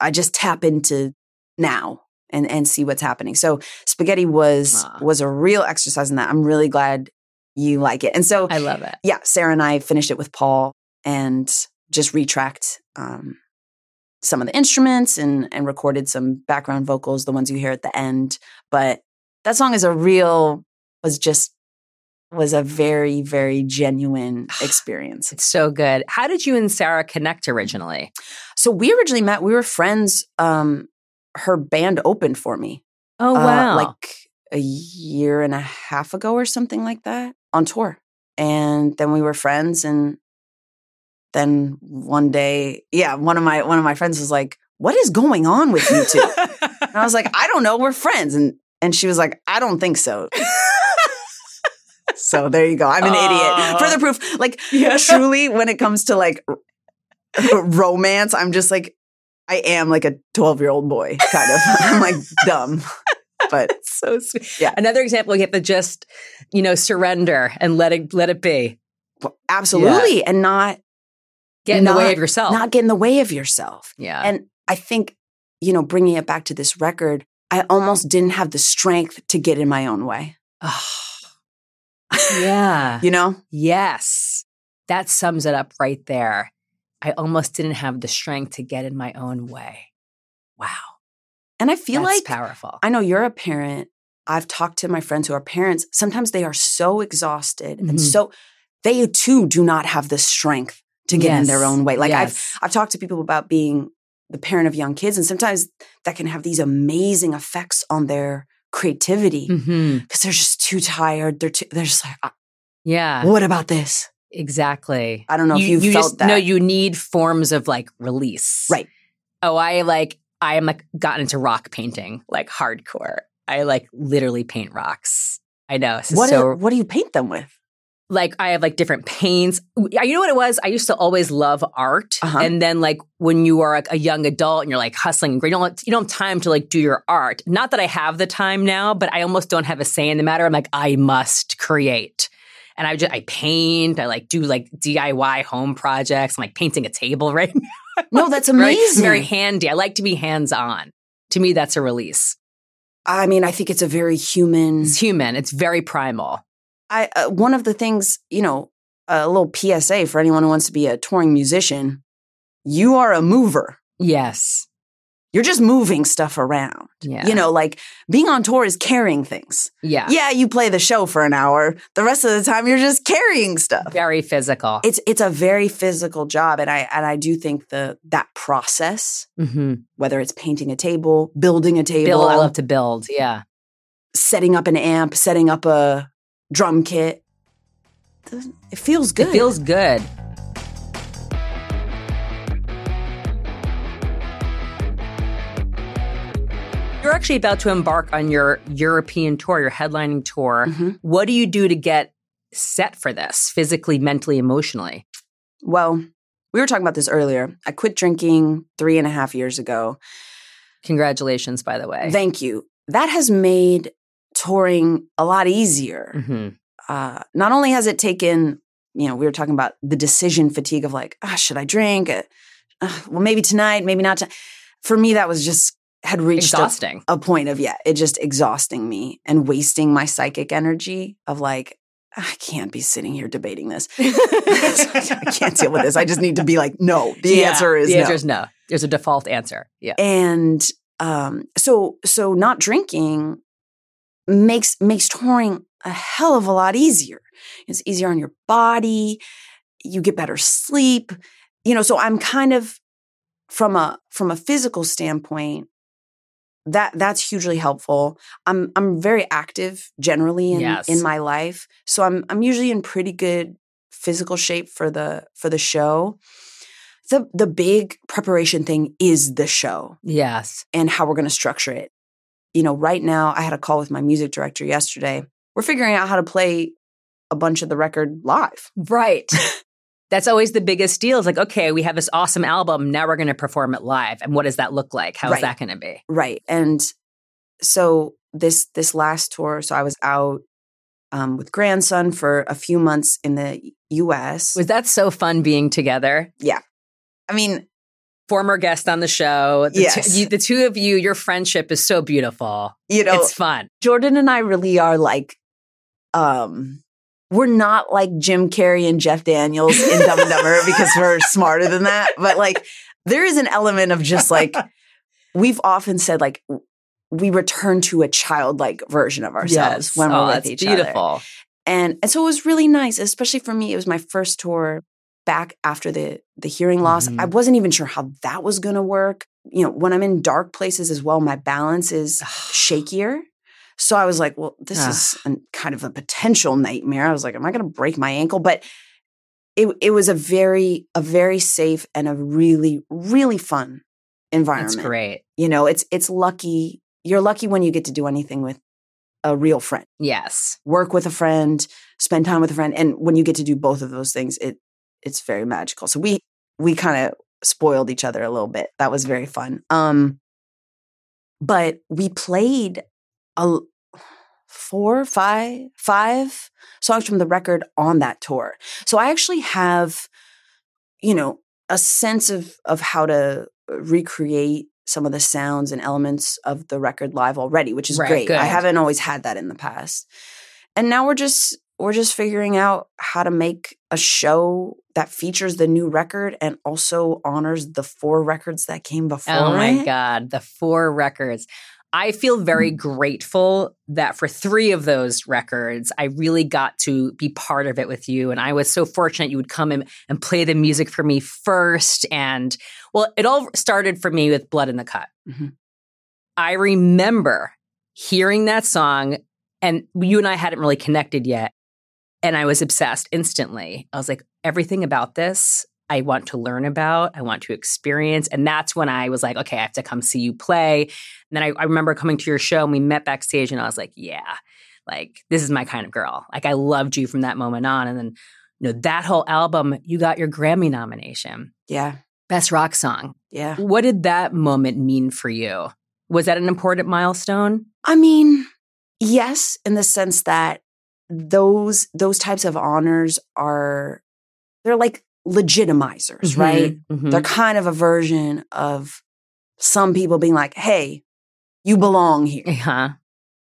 I just tap into now and, and see what's happening. So Spaghetti was, wow. was a real exercise in that. I'm really glad you like it. And so I love it. Yeah. Sarah and I finished it with Paul and just retracked, um, some of the instruments and and recorded some background vocals, the ones you hear at the end. But that song is a real, was just, was a very, very genuine experience. It's so good. How did you and Sarah connect originally? So we originally met, we were friends. Um, her band opened for me. Oh, wow. Uh, like a year and a half ago or something like that on tour. And then we were friends and then one day, yeah, one of my one of my friends was like, "What is going on with you two?" And I was like, "I don't know. We're friends." And and she was like, "I don't think so." So there you go. I'm an Aww. idiot. Further proof. Like yeah. truly, when it comes to like r- romance, I'm just like, I am like a twelve year old boy kind of. I'm like dumb. But it's so sweet. Yeah. Another example, you have to just you know surrender and let it let it be. Well, absolutely, yeah. and not. Get in not, the way of yourself. Not get in the way of yourself. Yeah. And I think, you know, bringing it back to this record, I almost didn't have the strength to get in my own way. Oh. Yeah. You know? Yes. That sums it up right there. I almost didn't have the strength to get in my own way. Wow. And I feel That's like powerful. I know you're a parent. I've talked to my friends who are parents. Sometimes they are so exhausted mm-hmm. and so they too do not have the strength to get yes. in their own way. Like yes. I've I've talked to people about being the parent of young kids, and sometimes that can have these amazing effects on their creativity because mm-hmm. they're just too tired. They're too, they're just like, ah, yeah. What about this? Exactly. I don't know you, if you've you felt just, that. No, you need forms of like release, right? Oh, I like I am like gotten into rock painting, like hardcore. I like literally paint rocks. I know. So, what do, so, what do you paint them with? Like I have like different paints. You know what it was? I used to always love art. Uh-huh. And then like when you are like a young adult and you're like hustling, you don't, you don't have time to like do your art. Not that I have the time now, but I almost don't have a say in the matter. I'm like, I must create. And I just, I paint, I like do like D I Y home projects. I'm like painting a table right now. No, that's amazing. Very, very handy. I like to be hands-on. To me, that's a release. I mean, I think it's a very human. It's human. It's very primal. I uh, one of the things, you know, a little P S A for anyone who wants to be a touring musician, you are a mover. Yes. You're just moving stuff around. Yeah. You know, like being on tour is carrying things. Yeah. Yeah, you play the show for an hour. The rest of the time you're just carrying stuff. Very physical. It's it's a very physical job, and I and I do think the that process, mm-hmm. whether it's painting a table, building a table, build, I love to build, yeah. Setting up an amp, setting up a drum kit. It feels good. It feels good. You're actually about to embark on your European tour, your headlining tour. Mm-hmm. What do you do to get set for this physically, mentally, emotionally? Well, we were talking about this earlier. I quit drinking three and a half years ago. Congratulations, by the way. Thank you. That has made touring a lot easier. Mm-hmm. Uh, not only has it taken, you know, we were talking about the decision fatigue of like, ah, oh, should I drink? Uh, uh, well, maybe tonight, maybe not. T-. For me, that was just had reached a, a point of, yeah, it just exhausting me and wasting my psychic energy of like, I can't be sitting here debating this. I can't deal with this. I just need to be like, no, the yeah, answer is the no. The answer is no. There's a default answer. Yeah. And um, so so not drinking makes makes touring a hell of a lot easier. It's easier on your body. You get better sleep. You know, so I'm kind of, from a from a physical standpoint, That that's hugely helpful. I'm I'm very active generally in, yes. in my life, so I'm I'm usually in pretty good physical shape for the for the show. The the big preparation thing is the show, yes, and how we're going to structure it. You know, right now I had a call with my music director yesterday. We're figuring out how to play a bunch of the record live, right. That's always the biggest deal. It's like, okay, we have this awesome album. Now we're going to perform it live. And what does that look like? How right. is that going to be? Right. And so this this last tour, so I was out um, with grandson for a few months in the U S Was that so fun being together? Yeah. I mean, former guest on the show. The yes. Two, you, the two of you, your friendship is so beautiful. You know, it's fun. Jordan and I really are like, um, we're not like Jim Carrey and Jeff Daniels in Dumb and Dumber because we're smarter than that. But like, there is an element of just like, we've often said like, we return to a childlike version of ourselves yes. when oh, we're with each beautiful. Other. Beautiful. And, and so it was really nice, especially for me. It was my first tour back after the, the hearing loss. Mm-hmm. I wasn't even sure how that was going to work. You know, when I'm in dark places as well, my balance is shakier. So I was like, well, this Ugh. is an, kind of a potential nightmare. I was like, am I going to break my ankle? But it it was a very, a very safe and a really, really fun environment. That's great. You know, it's it's lucky. You're lucky when you get to do anything with a real friend. Yes. Work with a friend, spend time with a friend. And when you get to do both of those things, it it's very magical. So we we kind of spoiled each other a little bit. That was very fun. Um, but we played a four, five, five songs from the record on that tour. So I actually have, you know, a sense of of how to recreate some of the sounds and elements of the record live already, which is right, great. Good. I haven't always had that in the past. And now we're just or just figuring out how to make a show that features the new record and also honors the four records that came before. Oh my it. God, the four records. I feel very grateful that for three of those records, I really got to be part of it with you. And I was so fortunate you would come in and play the music for me first. And well, it all started for me with Blood in the Cut. Mm-hmm. I remember hearing that song, and you and I hadn't really connected yet. And I was obsessed instantly. I was like, everything about this I want to learn about, I want to experience. And that's when I was like, okay, I have to come see you play. And then I, I remember coming to your show and we met backstage and I was like, yeah, like this is my kind of girl. Like I loved you from that moment on. And then, you know, that whole album, you got your Grammy nomination. Yeah. Best rock song. Yeah. What did that moment mean for you? Was that an important milestone? I mean, yes, in the sense that those those types of honors are, they're like legitimizers, mm-hmm, right? Mm-hmm. They're kind of a version of some people being like, hey, you belong here. Uh-huh.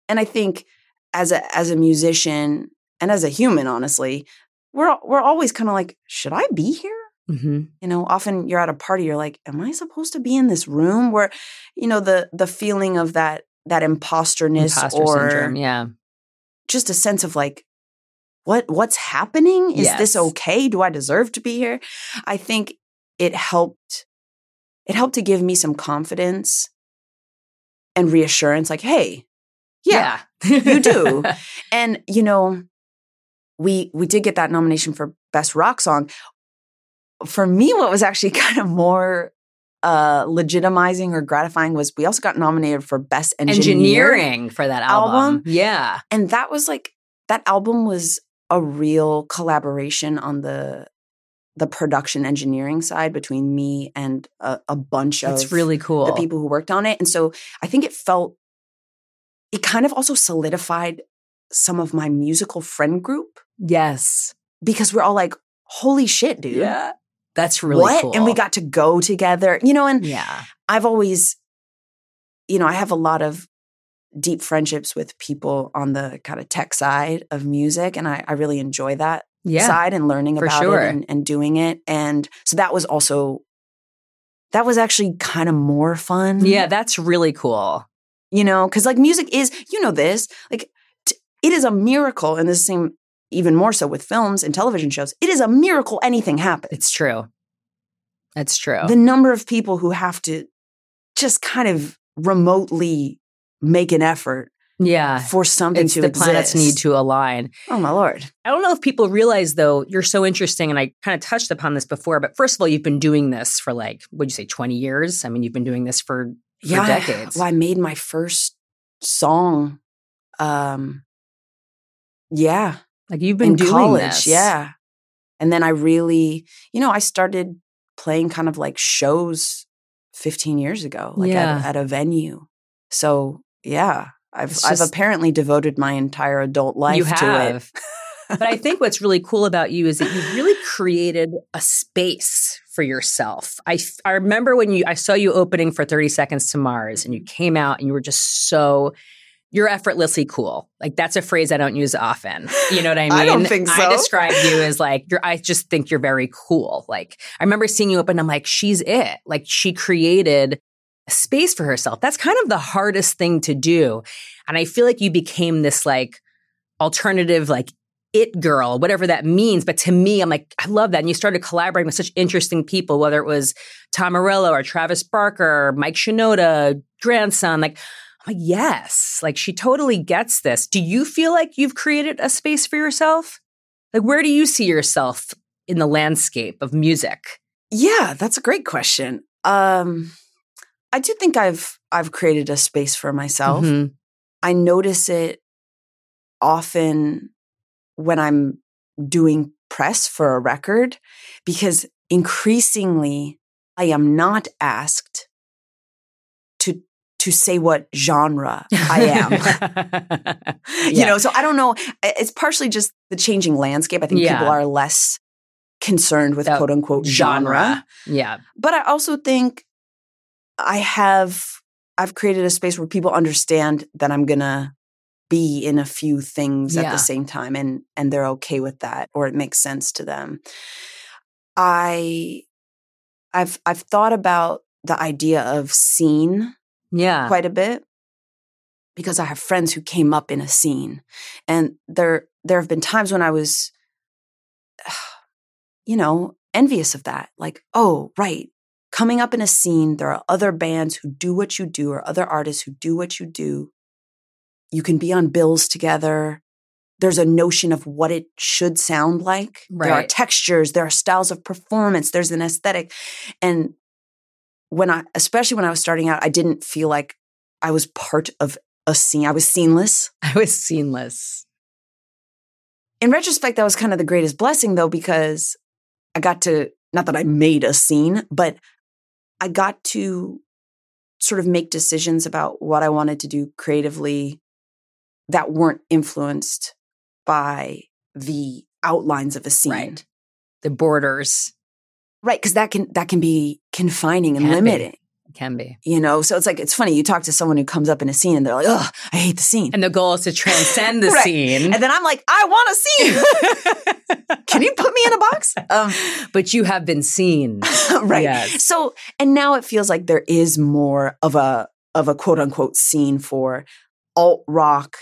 And I think as a as a musician and as a human, honestly, we're we're always kind of like, should I be here? Mm-hmm. You know, often you're at a party, you're like, am I supposed to be in this room? Where, you know, the the feeling of that that imposterness Imposter or syndrome, yeah. Just a sense of like, What what's happening? Is yes. this okay? Do I deserve to be here? I think it helped. It helped to give me some confidence and reassurance. Like, hey, yeah, yeah. you do. And you know, we we did get that nomination for Best Rock Song. For me, what was actually kind of more uh, legitimizing or gratifying was we also got nominated for Best Engineering, engineering for that album. album. Yeah, and that was like that album was a real collaboration on the the production engineering side between me and a, a bunch of That's really cool. the people who worked on it. And so I think it felt, it kind of also solidified some of my musical friend group. Yes. Because we're all like, holy shit, dude. Yeah. That's really what? cool. And we got to go together, you know, and yeah. I've always, you know, I have a lot of deep friendships with people on the kind of tech side of music. And I, I really enjoy that yeah, side and learning about sure. it and, and doing it. And so that was also, that was actually kind of more fun. Yeah, that's really cool. You know, because like music is, you know this, like t- it is a miracle. And this seems even more so with films and television shows. It is a miracle anything happens. It's true. It's true. The number of people who have to just kind of remotely make an effort yeah, for something it's to the exist. The planets need to align. Oh, my Lord. I don't know if people realize, though, you're so interesting, and I kind of touched upon this before, but first of all, you've been doing this for like, what'd you say, twenty years? I mean, you've been doing this for, for yeah. decades. Well, I made my first song. Um, yeah. Like you've been in doing college, this. Yeah. And then I really, you know, I started playing kind of like shows fifteen years ago, like yeah. at, at a venue. So yeah, I've just, I've apparently devoted my entire adult life you have. to it. But I think what's really cool about you is that you've really created a space for yourself. I, I remember when you I saw you opening for Thirty Seconds to Mars, and you came out and you were just so you're effortlessly cool. Like that's a phrase I don't use often. You know what I mean? I don't think so. I describe you as like you're, I just think you're very cool. Like I remember seeing you up and I'm like, she's it. Like she created space for herself. That's kind of the hardest thing to do. And I feel like you became this like alternative, like it girl, whatever that means. But to me, I'm like, I love that. And you started collaborating with such interesting people, whether it was Tom Morello or Travis Barker, or Mike Shinoda, Grandson. Like, I'm like, yes, like she totally gets this. Do you feel like you've created a space for yourself? Like, where do you see yourself in the landscape of music? Yeah, that's a great question. Um, I do think I've I've created a space for myself. Mm-hmm. I notice it often when I'm doing press for a record, because increasingly I am not asked to to say what genre I am. yeah. You know, so I don't know. It's partially just the changing landscape. I think yeah. people are less concerned with that quote unquote genre. genre. Yeah, but I also think. I have, I've created a space where people understand that I'm going to be in a few things yeah. at the same time, and and they're okay with that, or it makes sense to them. I I've I've thought about the idea of scene yeah. quite a bit, because I have friends who came up in a scene, and there there have been times when I was, you know, envious of that. Like, oh, right. Coming up in a scene, there are other bands who do what you do, or other artists who do what you do. You can be on bills together. There's a notion of what it should sound like. Right. There are textures. There are styles of performance. There's an aesthetic. And when I, especially when I was starting out, I didn't feel like I was part of a scene. I was sceneless. I was sceneless. In retrospect, that was kind of the greatest blessing, though, because I got to, not that I made a scene, but I got to sort of make decisions about what I wanted to do creatively that weren't influenced by the outlines of a scene. Right. The borders. Right, because that can that can be confining and can limiting. Be. Can be. You know, so it's like, it's funny. You talk to someone who comes up in a scene and they're like, oh, I hate the scene. And the goal is to transcend the right. scene. And then I'm like, I want a scene. Can you put me in a box? Um, but you have been seen. Right. Yes. So, and now it feels like there is more of a, of a quote unquote scene for alt rock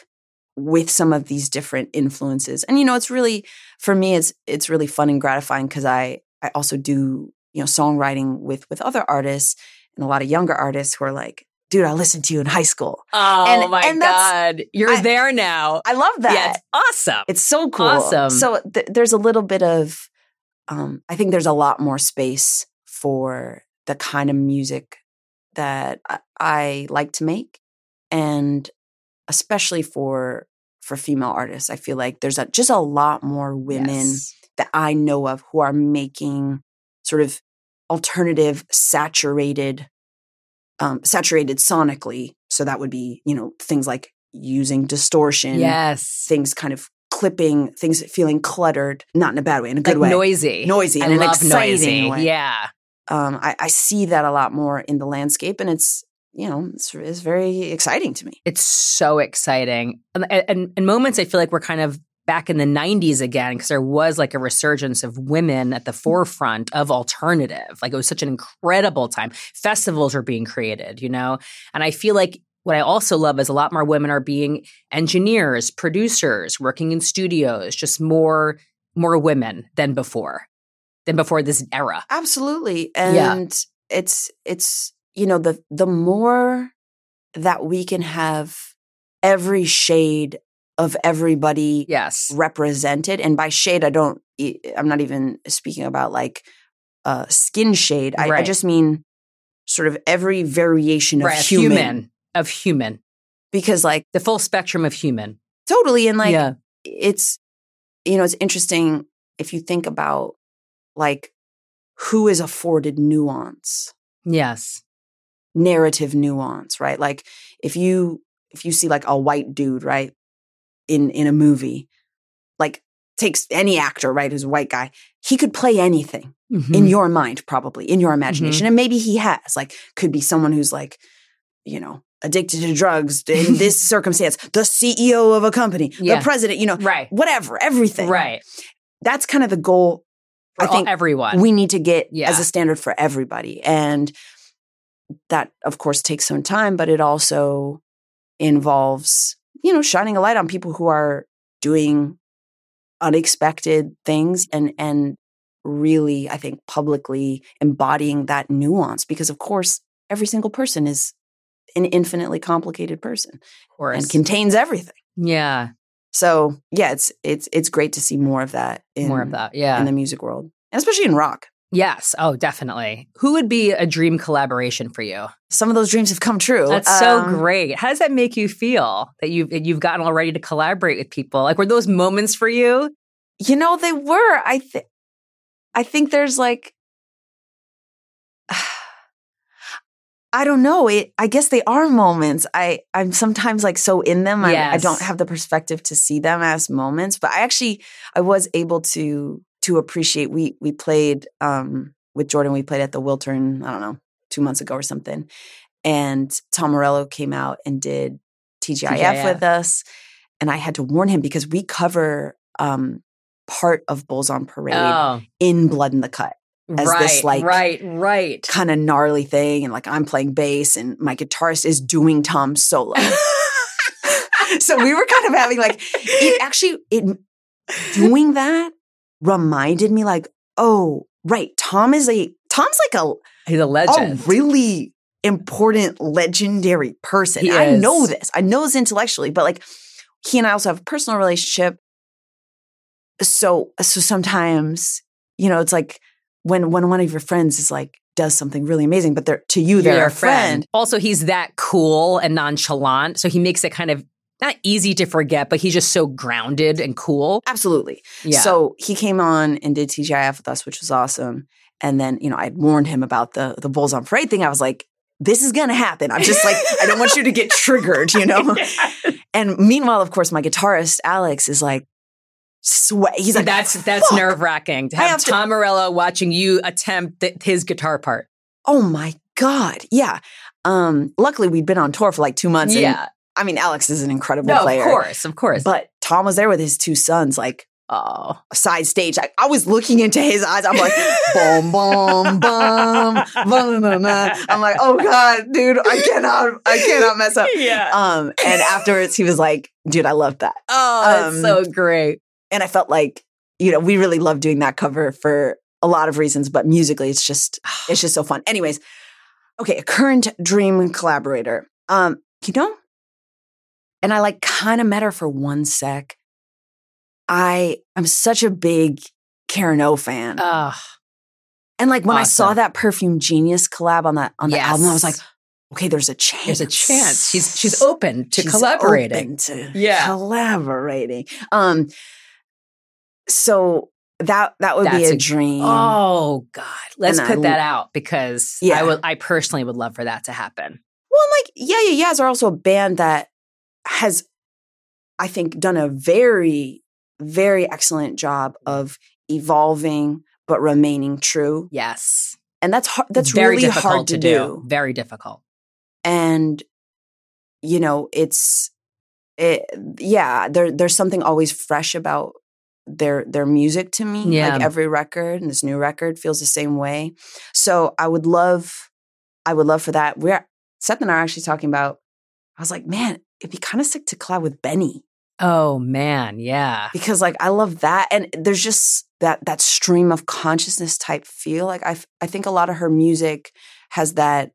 with some of these different influences. And, you know, it's really, for me, it's, it's really fun and gratifying because I, I also do, you know, songwriting with, with other artists. And a lot of younger artists who are like, dude, I listened to you in high school. Oh, and, my and God. You're I, there now. I love that. Yeah, it's awesome. It's so cool. Awesome. So th- there's a little bit of, um, I think there's a lot more space for the kind of music that I, I like to make. And especially for for female artists, I feel like there's a, just a lot more women yes. that I know of who are making sort of alternative, saturated, um, saturated sonically. So that would be, you know, things like using distortion, yes, things kind of clipping, things feeling cluttered, not in a bad way, in a good like way, noisy, noisy, and an exciting noisy. Way. Yeah, um, I, I see that a lot more in the landscape, and it's you know it's, it's very exciting to me. It's so exciting, and in moments I feel like we're kind of back in the nineties again, because there was like a resurgence of women at the forefront of alternative. Like it was such an incredible time. Festivals were being created, you know? And I feel like what I also love is a lot more women are being engineers, producers, working in studios, just more more women than before, than before this era. Absolutely. And yeah. it's, it's you know, the the more that we can have every shade of everybody yes. represented. And by shade, I don't, I'm not even speaking about like uh, skin shade. I, right. I just mean sort of every variation of right. human. human. Of human. Because like. The full spectrum of human. Totally. And like, yeah. it's, you know, it's interesting if you think about like who is afforded nuance. Yes. Narrative nuance, right? Like if you, if you see like a white dude, right? in in a movie, like takes any actor, right, who's a white guy, he could play anything mm-hmm. in your mind, probably, in your imagination. Mm-hmm. And maybe he has, like, could be someone who's like, you know, addicted to drugs in this circumstance, the C E O of a company, yeah. the president, you know, right. whatever, everything. Right. That's kind of the goal, for I think, all, everyone. We need to get yeah. as a standard for everybody. And that, of course, takes some time, but it also involves you know, shining a light on people who are doing unexpected things and and really, I think, publicly embodying that nuance. Because, of course, every single person is an infinitely complicated person and contains everything. Yeah. So, yeah, it's it's it's great to see more of that. In, more of that, yeah. In the music world, and especially in rock. Yes. Oh, definitely. Who would be a dream collaboration for you? Some of those dreams have come true. That's um, so great. How does that make you feel that you've, you've gotten all ready to collaborate with people? Like, were those moments for you? You know, they were. I, th- I think there's like, I don't know. It, I guess they are moments. I, I'm sometimes like so in them. Yes. I, I don't have the perspective to see them as moments, but I actually, I was able to To appreciate, we we played um, with Jordan. We played at the Wiltern, I don't know, two months ago or something. And Tom Morello came out and did T G I F, T G I F with us, and I had to warn him because we cover um, part of Bulls on Parade oh. in Blood in the Cut as right, this like right, right. kind of gnarly thing. And like I'm playing bass and my guitarist is doing tom solo. So we were kind of having like, it actually, it doing that reminded me like, oh, right. Tom is a, Tom's like a, he's a legend, a really important, legendary person. He I is. know this. I know this intellectually, but like he and I also have a personal relationship. So, so sometimes, you know, it's like when, when one of your friends is like, does something really amazing, but they're to you, they're You're a friend. friend. Also, he's that cool and nonchalant. So he makes it kind of, not easy to forget, but he's just so grounded and cool. Absolutely. Yeah. So he came on and did T G I F with us, which was awesome. And then, you know, I had warned him about the the Bulls on Parade thing. I was like, this is going to happen. I'm just like, I don't want you to get triggered, you know? Yes. And meanwhile, of course, my guitarist, Alex, is like, sweat. He's like, that's, that's nerve-wracking to have, have Tom to- Morello watching you attempt th- his guitar part. Oh my God. Yeah. Um, luckily, we'd been on tour for like two months. Yeah. And, I mean, Alex is an incredible no, player. Of course, of course. But Tom was there with his two sons, like, oh, side stage. I, I was looking into his eyes. I'm like, boom, boom, boom, boom. I'm like, oh God, dude, I cannot, I cannot mess up. Yeah. Um, and afterwards, he was like, dude, I love that. Oh, that's um, so great. And I felt like, you know, we really love doing that cover for a lot of reasons, but musically, it's just, it's just so fun. Anyways, okay, a current dream collaborator. Um, you know. And I like kind of met her for one sec. I am such a big Karen O fan. Ugh. And like when awesome. I saw that Perfume Genius collab on that on the yes. album, I was like, okay, there's a chance. There's a chance. She's she's open to she's collaborating. Open to yeah. collaborating. Um so that that would That's be a, a dream. Oh God. Let's and put I, that out because yeah. I would I personally would love for that to happen. Well, I'm like, yeah, yeah, yeahs are also a band that has, I think, done a very, very excellent job of evolving but remaining true. Yes. And that's hard. That's very really hard to, to do. do. Very difficult. And, you know, it's, it, yeah, there, there's something always fresh about their their music to me. Yeah. Like every record and this new record feels the same way. So I would love, I would love for that. We're, Seth and I are actually talking about, I was like, man, it'd be kind of sick to collab with Benny. Oh, man. Yeah. Because like, I love that. And there's just that that stream of consciousness type feel. Like I, I think a lot of her music has that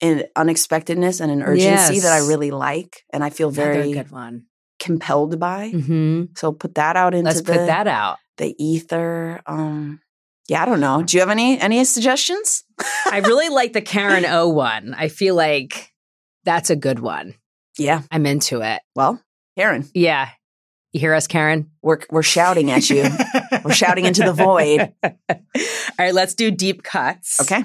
in unexpectedness and an urgency yes. that I really like. And I feel very good one. compelled by. Mm-hmm. So put that out into Let's the, put that out. the ether. Um, yeah. I don't know. Do you have any, any suggestions? I really like the Karen O one. I feel like that's a good one. Yeah. I'm into it. Well, Karen. Yeah. You hear us, Karen? We're we're shouting at you. We're shouting into the void. All right, let's do deep cuts. Okay.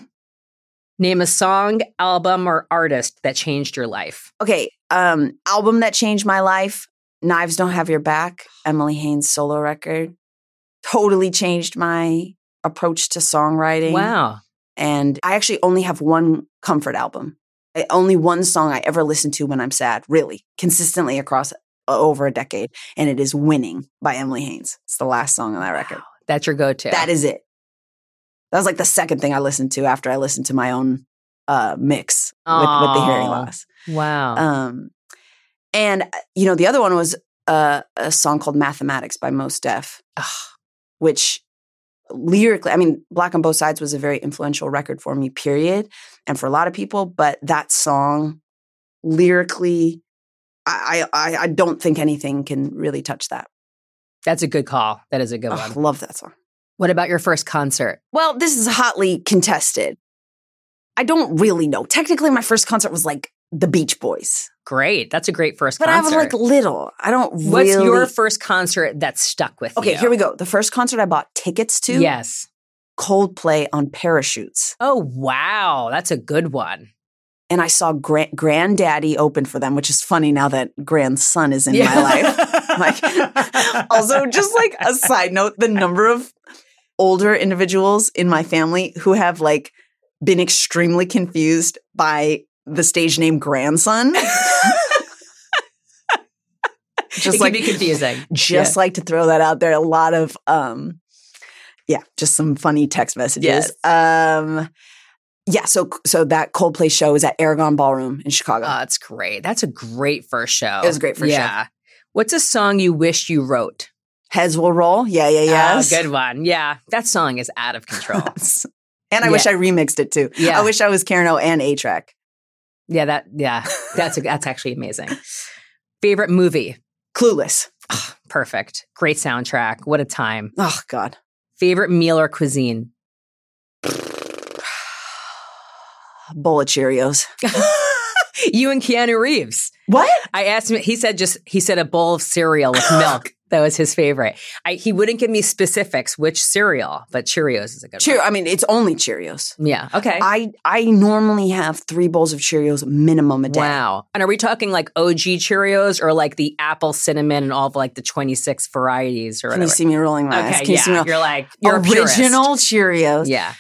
Name a song, album, or artist that changed your life. Okay. Um, album that changed my life, Knives Don't Have Your Back, Emily Haines' solo record. Totally changed my approach to songwriting. Wow. And I actually only have one comfort album. Only one song I ever listen to when I'm sad, really, consistently across over a decade. And it is Winning by Emily Haines. It's the last song on that record. Wow, that's your go-to. That is it. That was like the second thing I listened to after I listened to my own uh, mix with, with the hearing loss. Wow. Um, and, you know, the other one was uh, a song called Mathematics by Mos Def, Ugh. which lyrically, I mean, Black on Both Sides was a very influential record for me, period. And for a lot of people, but that song lyrically, I I, I don't think anything can really touch that. That's a good call. That is a good oh, one. I love that song. What about your first concert? Well, this is hotly contested. I don't really know. Technically, my first concert was like the Beach Boys. Great. That's a great first but concert. But I was like little. I don't What's really. What's your first concert that stuck with okay, you? Okay, here we go. The first concert I bought tickets to. Yes. Coldplay on Parachutes. Oh, wow. That's a good one. And I saw Grand- Granddaddy open for them, which is funny now that grandson is in yeah. my life. Like, also, just like a side note, the number of older individuals in my family who have like been extremely confused by the stage name Grandson. Just it like, can be confusing. Just yeah. like to throw that out there. A lot of, um, yeah, just some funny text messages. Yes. Um, yeah, so so that Coldplay show was at Aragon Ballroom in Chicago. Oh, that's great. That's a great first show. It was a great first yeah. show. Yeah. What's a song you wish you wrote? Heads Will Roll. Yeah, yeah, yeah. Oh, good one. Yeah, that song is out of control. And I yeah. wish I remixed it too. Yeah. I wish I was Karen O and A-Track. Yeah, that yeah, that's a, that's actually amazing. Favorite movie? Clueless. Oh, perfect. Great soundtrack. What a time. Oh God. Favorite meal or cuisine? Bowl of Cheerios. You and Keanu Reeves. What? I asked him. He said just he said a bowl of cereal with milk. That was his favorite. I, he wouldn't give me specifics which cereal, but Cheerios is a good Cheer- one. I mean, it's only Cheerios. Yeah. Okay. I, I normally have three bowls of Cheerios minimum a day. Wow. And are we talking like O G Cheerios or like the apple cinnamon and all of like the twenty-six varieties or whatever? Can you see me rolling my eyes? Okay, Can yeah. you see me roll- you're like, you're original Cheerios. Yeah.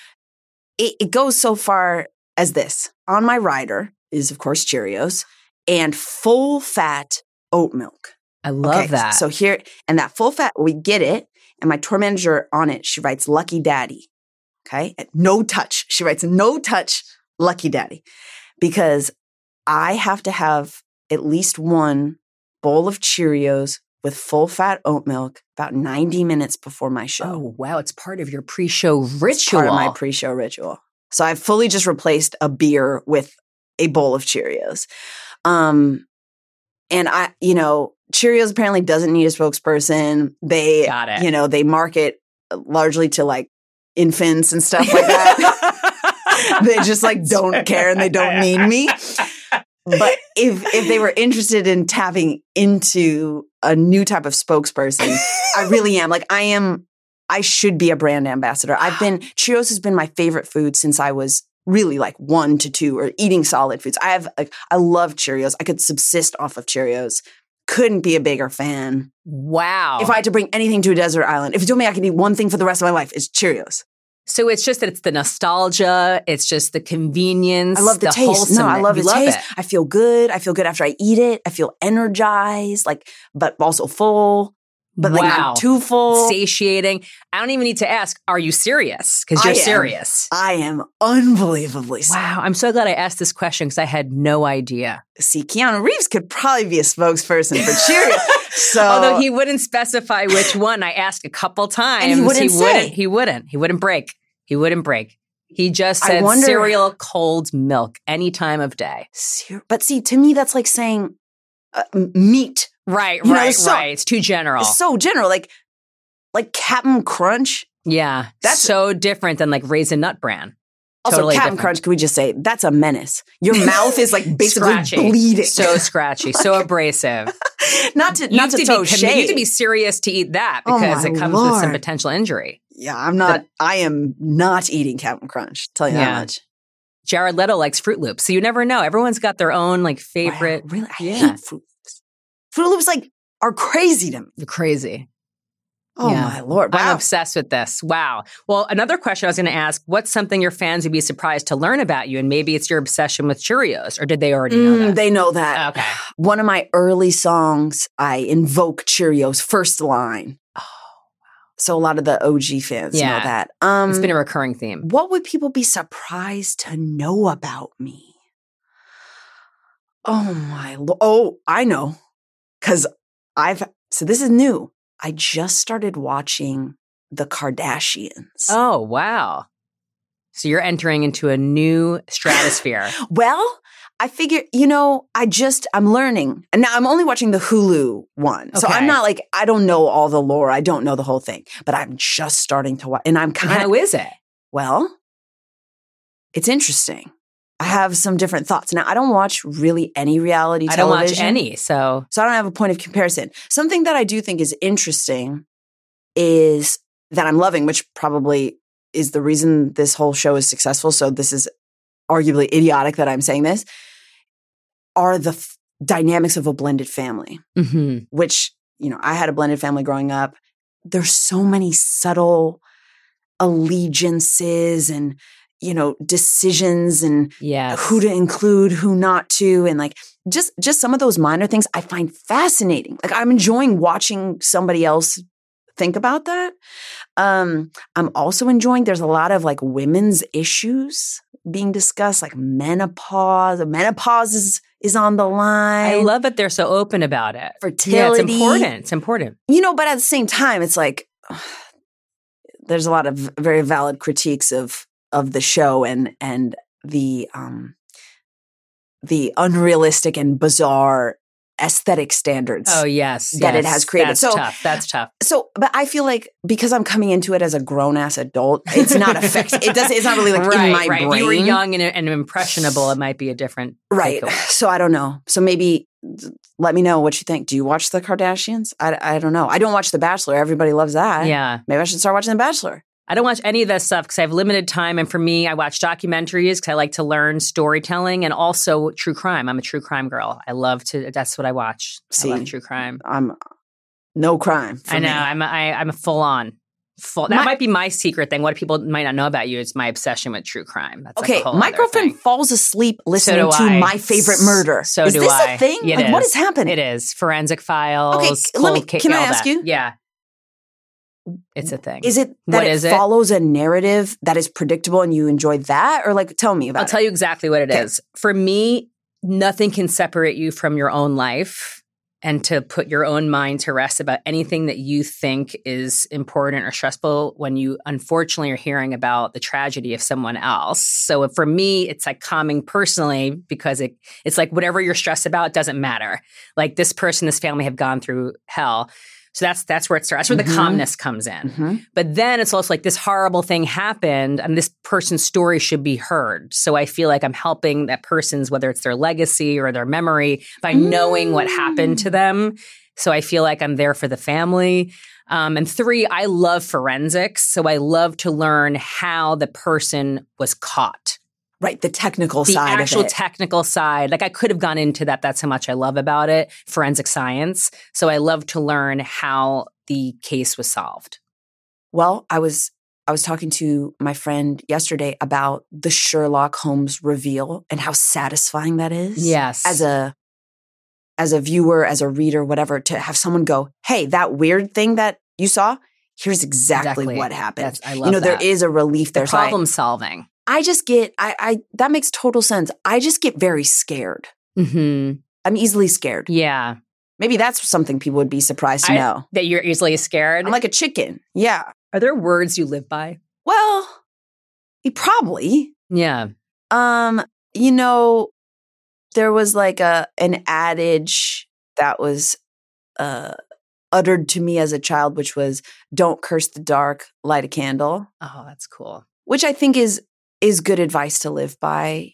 It, it goes so far as this. On my rider is, of course, Cheerios and full fat oat milk. I love okay, that. So here, and that full fat, we get it. And my tour manager on it, she writes Lucky Daddy. Okay. No touch. She writes no touch Lucky Daddy because I have to have at least one bowl of Cheerios with full fat oat milk about ninety minutes before my show. Oh, wow. It's part of your pre-show ritual. It's part of my pre-show ritual. So I've fully just replaced a beer with a bowl of Cheerios. Um, and I, you know, Cheerios apparently doesn't need a spokesperson. They, Got it. you know, they market largely to like infants and stuff like that. They just like don't care and they don't need me. But if if they were interested in tapping into a new type of spokesperson, I really am. Like I am, I should be a brand ambassador. I've been, Cheerios has been my favorite food since I was really like one to two or eating solid foods. I have, like, I love Cheerios. I could subsist off of Cheerios. Couldn't be a bigger fan. Wow. If I had to bring anything to a desert island, if you told me I could eat one thing for the rest of my life, it's Cheerios. So it's just that it's the nostalgia. It's just the convenience. I love the, the taste. No, I love the love taste. It. I feel good. I feel good after I eat it. I feel energized, like, but also full. But wow. like, I'm too full. Satiating. I don't even need to ask, are you serious? Because you're I serious. I am unbelievably serious. Wow. I'm so glad I asked this question because I had no idea. See, Keanu Reeves could probably be a spokesperson for Cheerios. So, although he wouldn't specify which one. I asked a couple times. And he wouldn't he say. Wouldn't, he wouldn't. He wouldn't break. He wouldn't break. He just said wonder, cereal, cold milk, any time of day. But see, to me, that's like saying uh, meat. Right, you right, know, so, right. It's too general. It's so general. Like like Cap'n Crunch. Yeah. That's so different than like Raisin Nut Bran. Also, totally Cap'n different. Crunch, can we just say, that's a menace. Your mouth is like basically scratchy. Bleeding. So scratchy. Like, so abrasive. Not to not to, to toe shade. You have to be serious to eat that because oh it comes Lord. with some potential injury. Yeah, I'm not, but, I am not eating Cap'n Crunch. Tell you yeah. that much. Jared Leto likes Fruit Loops. So you never know. Everyone's got their own like favorite. Wow, really? I yeah. hate Fruit Loops. Fruit Loops like are crazy to me. They're crazy. Oh yeah. my Lord. Wow. I'm obsessed with this. Wow. Well, another question I was going to ask, what's something your fans would be surprised to learn about you? And maybe it's your obsession with Cheerios, or did they already know mm, that? They know that. Okay. One of my early songs, I invoke Cheerios first line. Oh, wow. So a lot of the O G fans yeah. know that. Um, it's been a recurring theme. What would people be surprised to know about me? Oh my Lord. Oh, I know. Because I've, so this is new. I just started watching The Kardashians. Oh, wow. So you're entering into a new stratosphere. Well, I figure, you know, I just, I'm learning. And now I'm only watching the Hulu one. Okay. So I'm not like, I don't know all the lore. I don't know the whole thing. But I'm just starting to watch. And I'm kind of. How is it? Well, it's interesting. I have some different thoughts. Now, I don't watch really any reality television. I don't watch any, so. So I don't have a point of comparison. Something that I do think is interesting is that I'm loving, which probably is the reason this whole show is successful. So this is arguably idiotic that I'm saying this, are the f- dynamics of a blended family, mm-hmm. which, you know, I had a blended family growing up. There's so many subtle allegiances and you know, decisions and yes. who to include, who not to, and like just just some of those minor things I find fascinating. Like I'm enjoying watching somebody else think about that. Um, I'm also enjoying there's a lot of like women's issues being discussed, like menopause. Menopause is, is on the line. I love that they're so open about it. Fertility. Yeah, it's important. It's important. You know, but at the same time, it's like ugh, there's a lot of very valid critiques of of the show and and the um, the unrealistic and bizarre aesthetic standards. Oh yes, that yes. it has created. That's so tough. That's tough. So, but I feel like because I'm coming into it as a grown ass adult, it's not affected. It doesn't. It's not really like right, in my right. brain. If you were young and, and impressionable, it might be a different right. takeaway. So I don't know. So maybe let me know what you think. Do you watch The Kardashians? I I don't know. I don't watch The Bachelor. Everybody loves that. Yeah. Maybe I should start watching The Bachelor. I don't watch any of that stuff because I have limited time. And for me, I watch documentaries because I like to learn storytelling and also true crime. I'm a true crime girl. I love to, that's what I watch. See, I love true crime. I'm no crime. I know. Me. I'm a, I, I'm a full on. Full, that my, might be my secret thing. What people might not know about you is my obsession with true crime. That's okay, like a whole my girlfriend thing. Falls asleep listening so to My Favorite Murder. So is do this I. a thing? It like, is. What is happening? It is. Forensic Files. Okay, let me, can I ask that. you? Yeah. It's a thing. Is it that what it is follows it? a narrative that is predictable and you enjoy that? Or like, tell me about I'll it. I'll tell you exactly what it okay. is. For me, nothing can separate you from your own life and to put your own mind to rest about anything that you think is important or stressful when you unfortunately are hearing about the tragedy of someone else. So for me, it's like calming personally because it it's like whatever you're stressed about doesn't matter. Like this person, this family have gone through hell. So that's that's where it starts. That's where mm-hmm. the calmness comes in. Mm-hmm. But then it's also like this horrible thing happened and this person's story should be heard. So I feel like I'm helping that person's, whether it's their legacy or their memory, by mm. knowing what happened to them. So I feel like I'm there for the family. Um, and three, I love forensics. So I love to learn how the person was caught. Right, the technical the side of it. The actual technical side. Like, I could have gone into that. That's how much I love about it. Forensic science. So I love to learn how the case was solved. Well, I was I was talking to my friend yesterday about the Sherlock Holmes reveal and how satisfying that is. Yes. As a, as a viewer, as a reader, whatever, to have someone go, hey, that weird thing that you saw, here's exactly, exactly. what happened. Yes, I love that. You know, that. There is a relief there. The problem so I, solving. I just get, I, I, that makes total sense. I just get very scared. Mm-hmm. I'm easily scared. Yeah. Maybe that's something people would be surprised to I, know. That you're easily scared? I'm like a chicken. Yeah. Are there words you live by? Well, probably. Yeah. Um, you know, there was like a, an adage that was, uh, uttered to me as a child, which was don't curse the dark, light a candle. Oh, that's cool. Which I think is, is good advice to live by.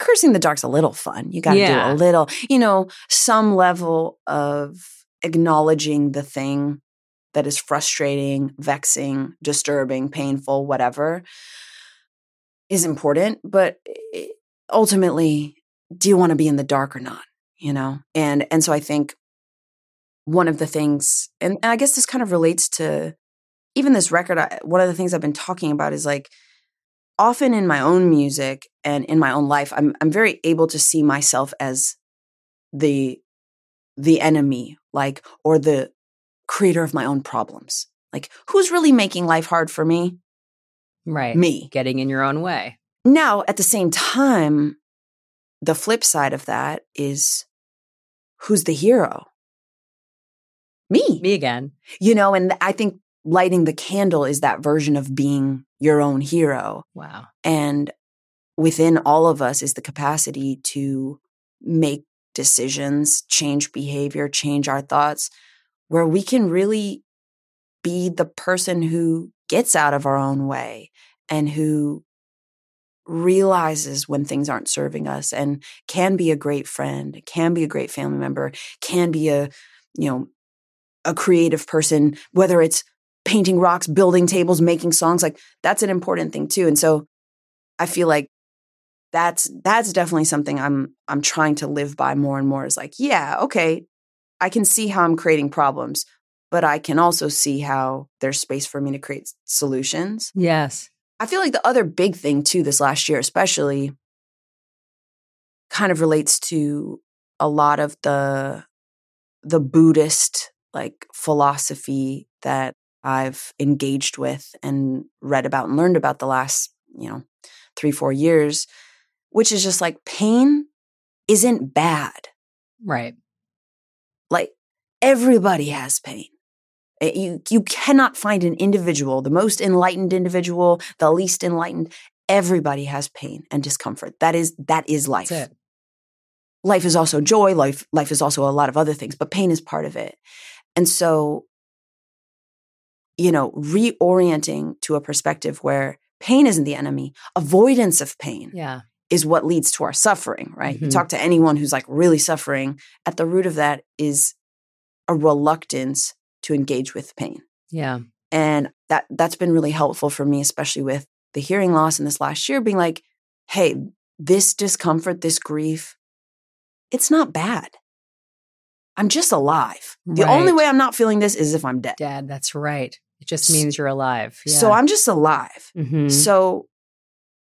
Cursing the dark's a little fun. You got to yeah. do a little, you know, some level of acknowledging the thing that is frustrating, vexing, disturbing, painful, whatever is important. But ultimately, do you want to be in the dark or not? You know? And, and so I think one of the things, and I guess this kind of relates to even this record, I, one of the things I've been talking about is like, often in my own music and in my own life, I'm I'm very able to see myself as the the enemy, like, or the creator of my own problems. Like, who's really making life hard for me? Right. Me. Getting in your own way. Now, at the same time, the flip side of that is who's the hero? Me. Me again. You know, and I think lighting the candle is that version of being your own hero. Wow. And within all of us is the capacity to make decisions, change behavior, change our thoughts, where we can really be the person who gets out of our own way and who realizes when things aren't serving us and can be a great friend, can be a great family member, can be a, you know, a creative person, whether it's painting rocks, building tables, making songs, like that's an important thing too. And so I feel like that's that's definitely something I'm I'm trying to live by more and more, is like, yeah, okay, I can see how I'm creating problems, but I can also see how there's space for me to create solutions. Yes. I feel like the other big thing too this last year especially kind of relates to a lot of the the Buddhist like philosophy that I've engaged with and read about and learned about the last, you know, three, four years, which is just like pain isn't bad. Right. Like everybody has pain. You you cannot find an individual, the most enlightened individual, the least enlightened. Everybody has pain and discomfort. That is that is life. That's it. Life is also joy. Life life is also a lot of other things, but pain is part of it. And so, you know, reorienting to a perspective where pain isn't the enemy, avoidance of pain yeah. is what leads to our suffering, right? Mm-hmm. You talk to anyone who's like really suffering, at the root of that is a reluctance to engage with pain. Yeah. And that that's been really helpful for me, especially with the hearing loss in this last year, being like, hey, this discomfort, this grief, it's not bad. I'm just alive. The right. only way I'm not feeling this is if I'm dead. Dead, that's right. It just means you're alive. Yeah. So I'm just alive. Mm-hmm. So,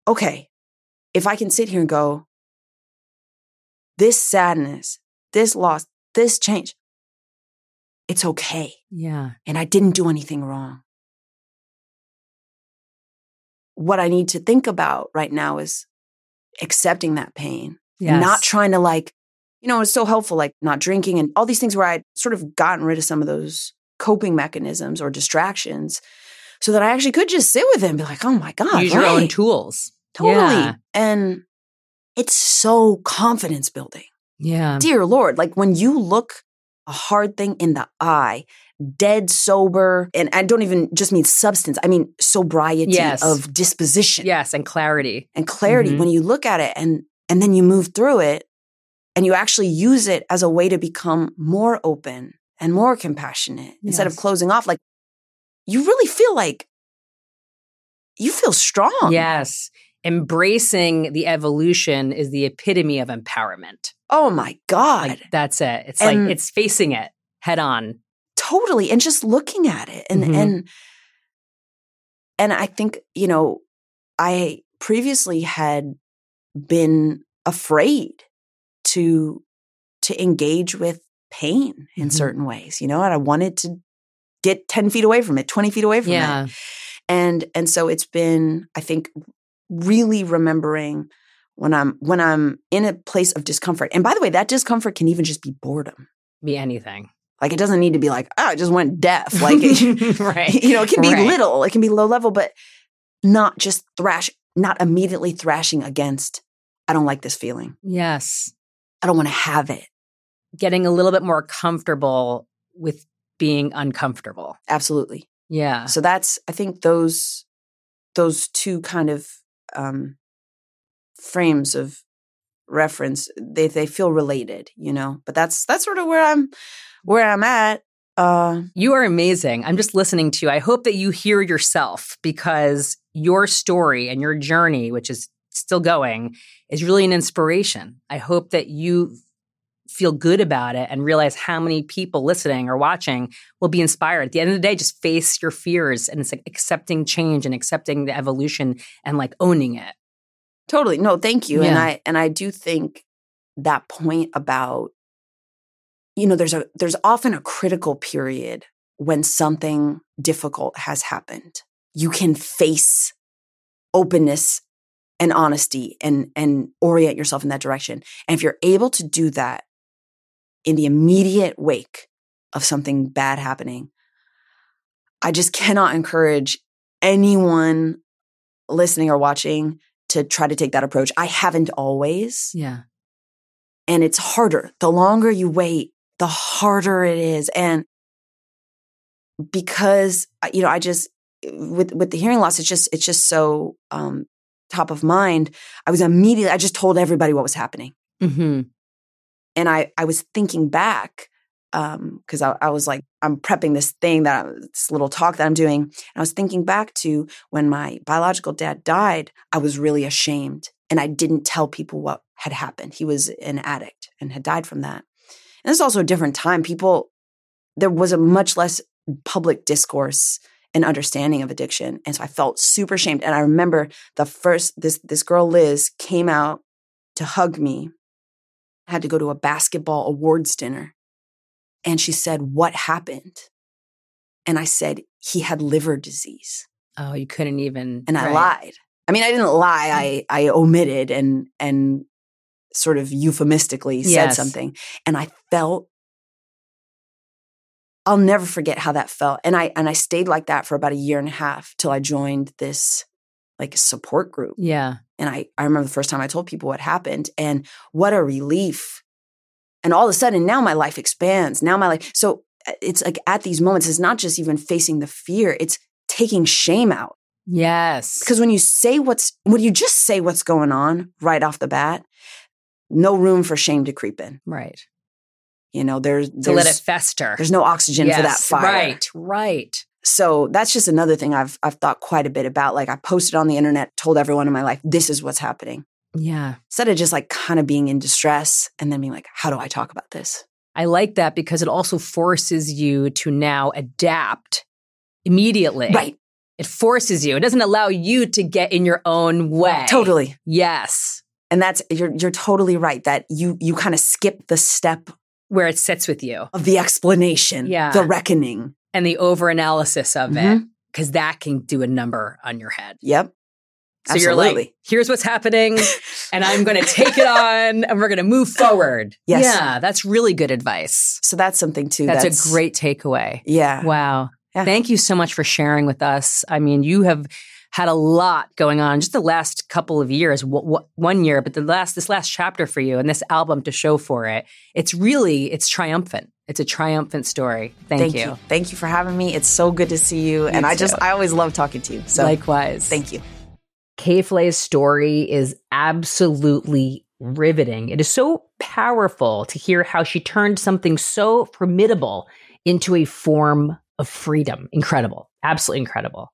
okay, if I can sit here and go, this sadness, this loss, this change, it's okay. Yeah. And I didn't do anything wrong. What I need to think about right now is accepting that pain. Yes. Not trying to like, you know, it's so helpful, like not drinking and all these things where I'd sort of gotten rid of some of those coping mechanisms or distractions so that I actually could just sit with them and be like, oh my God. Use right. your own tools. Totally. Yeah. And it's so confidence building. Yeah. Dear Lord, like when you look a hard thing in the eye, dead sober, and I don't even just mean substance, I mean sobriety yes. of disposition. Yes, and clarity. And clarity mm-hmm. when you look at it and and then you move through it. And you actually use it as a way to become more open and more compassionate yes. instead of closing off. Like you really feel like you feel strong. Yes. Embracing the evolution is the epitome of empowerment. Oh my God. Like, that's it. It's and like, it's facing it head on. Totally. And just looking at it. And, mm-hmm. and, and I think, you know, I previously had been afraid to to engage with pain in mm-hmm. certain ways, you know, and I wanted to get ten feet away from it, twenty feet away from yeah. it. And and so it's been, I think, really remembering when I'm when I'm in a place of discomfort. And by the way, that discomfort can even just be boredom. Be anything. Like it doesn't need to be like, oh, I just went deaf. Like, it, right. you know, it can be right. little, it can be low level, but not just thrash, not immediately thrashing against, I don't like this feeling. Yes. I don't want to have it. Getting a little bit more comfortable with being uncomfortable. Absolutely. Yeah. So that's, I think those those two kind of um, frames of reference, they they feel related, you know. But that's that's sort of where I'm where I'm at. Uh, you are amazing. I'm just listening to you. I hope that you hear yourself, because your story and your journey, which is still going, is really an inspiration. I hope that you feel good about it and realize how many people listening or watching will be inspired. At the end of the day, just face your fears, and it's like accepting change and accepting the evolution and like owning it. Totally. No, thank you. Yeah. And I and I do think that point about, you know, there's a there's often a critical period when something difficult has happened. You can face openness and honesty and and orient yourself in that direction. And if you're able to do that in the immediate wake of something bad happening, I just cannot encourage anyone listening or watching to try to take that approach. I haven't always. Yeah. And it's harder. The longer you wait, the harder it is. And because, you know, I just, with with the hearing loss, it's just, it's just so, um, top of mind, I was immediately, I just told everybody what was happening. Mm-hmm. And I, I was thinking back, um, because I, I was like, I'm prepping this thing, that this little talk that I'm doing. And I was thinking back to when my biological dad died, I was really ashamed. And I didn't tell people what had happened. He was an addict and had died from that. And it's also a different time. People, there was a much less public discourse an understanding of addiction. And so I felt super ashamed. And I remember the first, this, this girl, Liz, came out to hug me. I had to go to a basketball awards dinner. And she said, "What happened?" And I said, "He had liver disease." Oh, you couldn't even. And I right. lied. I mean, I didn't lie. I, I omitted and, and sort of euphemistically yes. said something. And I felt, I'll never forget how that felt. And I, and I stayed like that for about a year and a half till I joined this like support group. Yeah. And I, I remember the first time I told people what happened, and what a relief. And all of a sudden now my life expands. Now my life. So it's like at these moments, it's not just even facing the fear. It's taking shame out. Yes. Because when you say what's, when you just say what's going on right off the bat, no room for shame to creep in. Right. You know, there's, there's to let it fester. There's no oxygen yes, for that fire. Right, right. So that's just another thing I've I've thought quite a bit about. Like I posted on the internet, told everyone in my life, this is what's happening. Yeah. Instead of just like kind of being in distress and then being like, how do I talk about this? I like that because it also forces you to now adapt immediately. Right. It forces you. It doesn't allow you to get in your own way. Totally. Yes. And that's, you're you're totally right that you you kind of skip the step where it sits with you. Of the explanation, yeah. the reckoning. And the over-analysis of mm-hmm. it, because that can do a number on your head. Yep. So absolutely. You're like, here's what's happening, and I'm going to take it on, and we're going to move forward. Yes. Yeah, that's really good advice. So that's something, too. That's, that's a great takeaway. Yeah. Wow. Yeah. Thank you so much for sharing with us. I mean, you have had a lot going on just the last couple of years, w- w- one year, but the last this last chapter for you and this album to show for it, it's really, it's triumphant. It's a triumphant story. Thank, thank you. you. Thank you for having me. It's so good to see you. you and too. I just, I always love talking to you. So likewise. Thank you. K.Flay's story is absolutely riveting. It is so powerful to hear how she turned something so formidable into a form of freedom. Incredible. Absolutely incredible.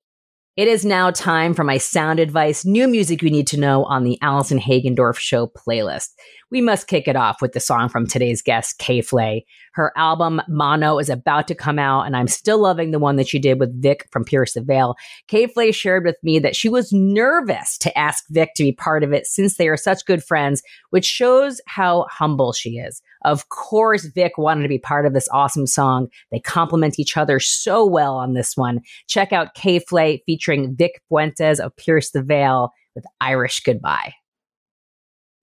It is now time for my sound advice, new music you need to know on the Allison Hagendorf Show playlist. We must kick it off with the song from today's guest, K.Flay. Her album, Mono, is about to come out, and I'm still loving the one that she did with Vic from Pierce the Veil. K.Flay shared with me that she was nervous to ask Vic to be part of it since they are such good friends, which shows how humble she is. Of course, Vic wanted to be part of this awesome song. They complement each other so well on this one. Check out K.Flay featuring Vic Fuentes of Pierce the Veil with Irish Goodbye.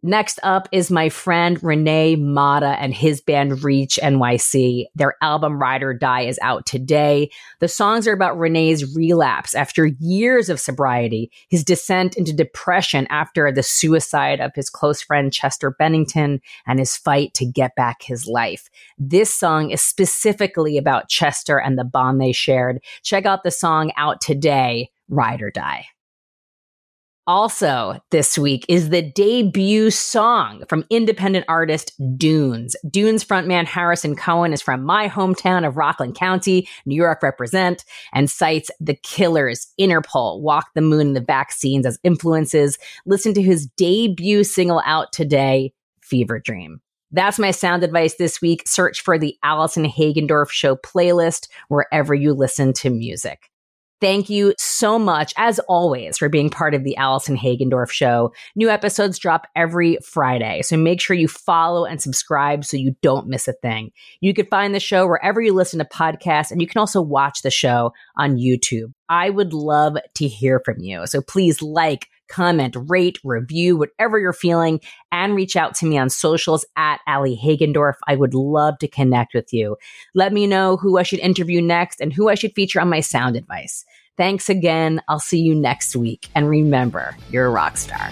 Next up is my friend Renee Mata and his band Reach N Y C. Their album Ride or Die is out today. The songs are about Renee's relapse after years of sobriety, his descent into depression after the suicide of his close friend Chester Bennington, and his fight to get back his life. This song is specifically about Chester and the bond they shared. Check out the song out today, Ride or Die. Also this week is the debut song from independent artist Dunes. Dunes frontman Harrison Cohen is from my hometown of Rockland County, New York represent, and cites The Killers, Interpol, Walk the Moon, and The Vaccines as influences. Listen to his debut single out today, Fever Dream. That's my sound advice this week. Search for the Allison Hagendorf Show playlist wherever you listen to music. Thank you so much, as always, for being part of the Allison Hagendorf Show. New episodes drop every Friday, so make sure you follow and subscribe so you don't miss a thing. You can find the show wherever you listen to podcasts, and you can also watch the show on YouTube. I would love to hear from you, so please like, comment, rate, review, whatever you're feeling, and reach out to me on socials at Allie Hagendorf. I would love to connect with you. Let me know who I should interview next and who I should feature on my sound advice. Thanks again. I'll see you next week. And remember, you're a rock star.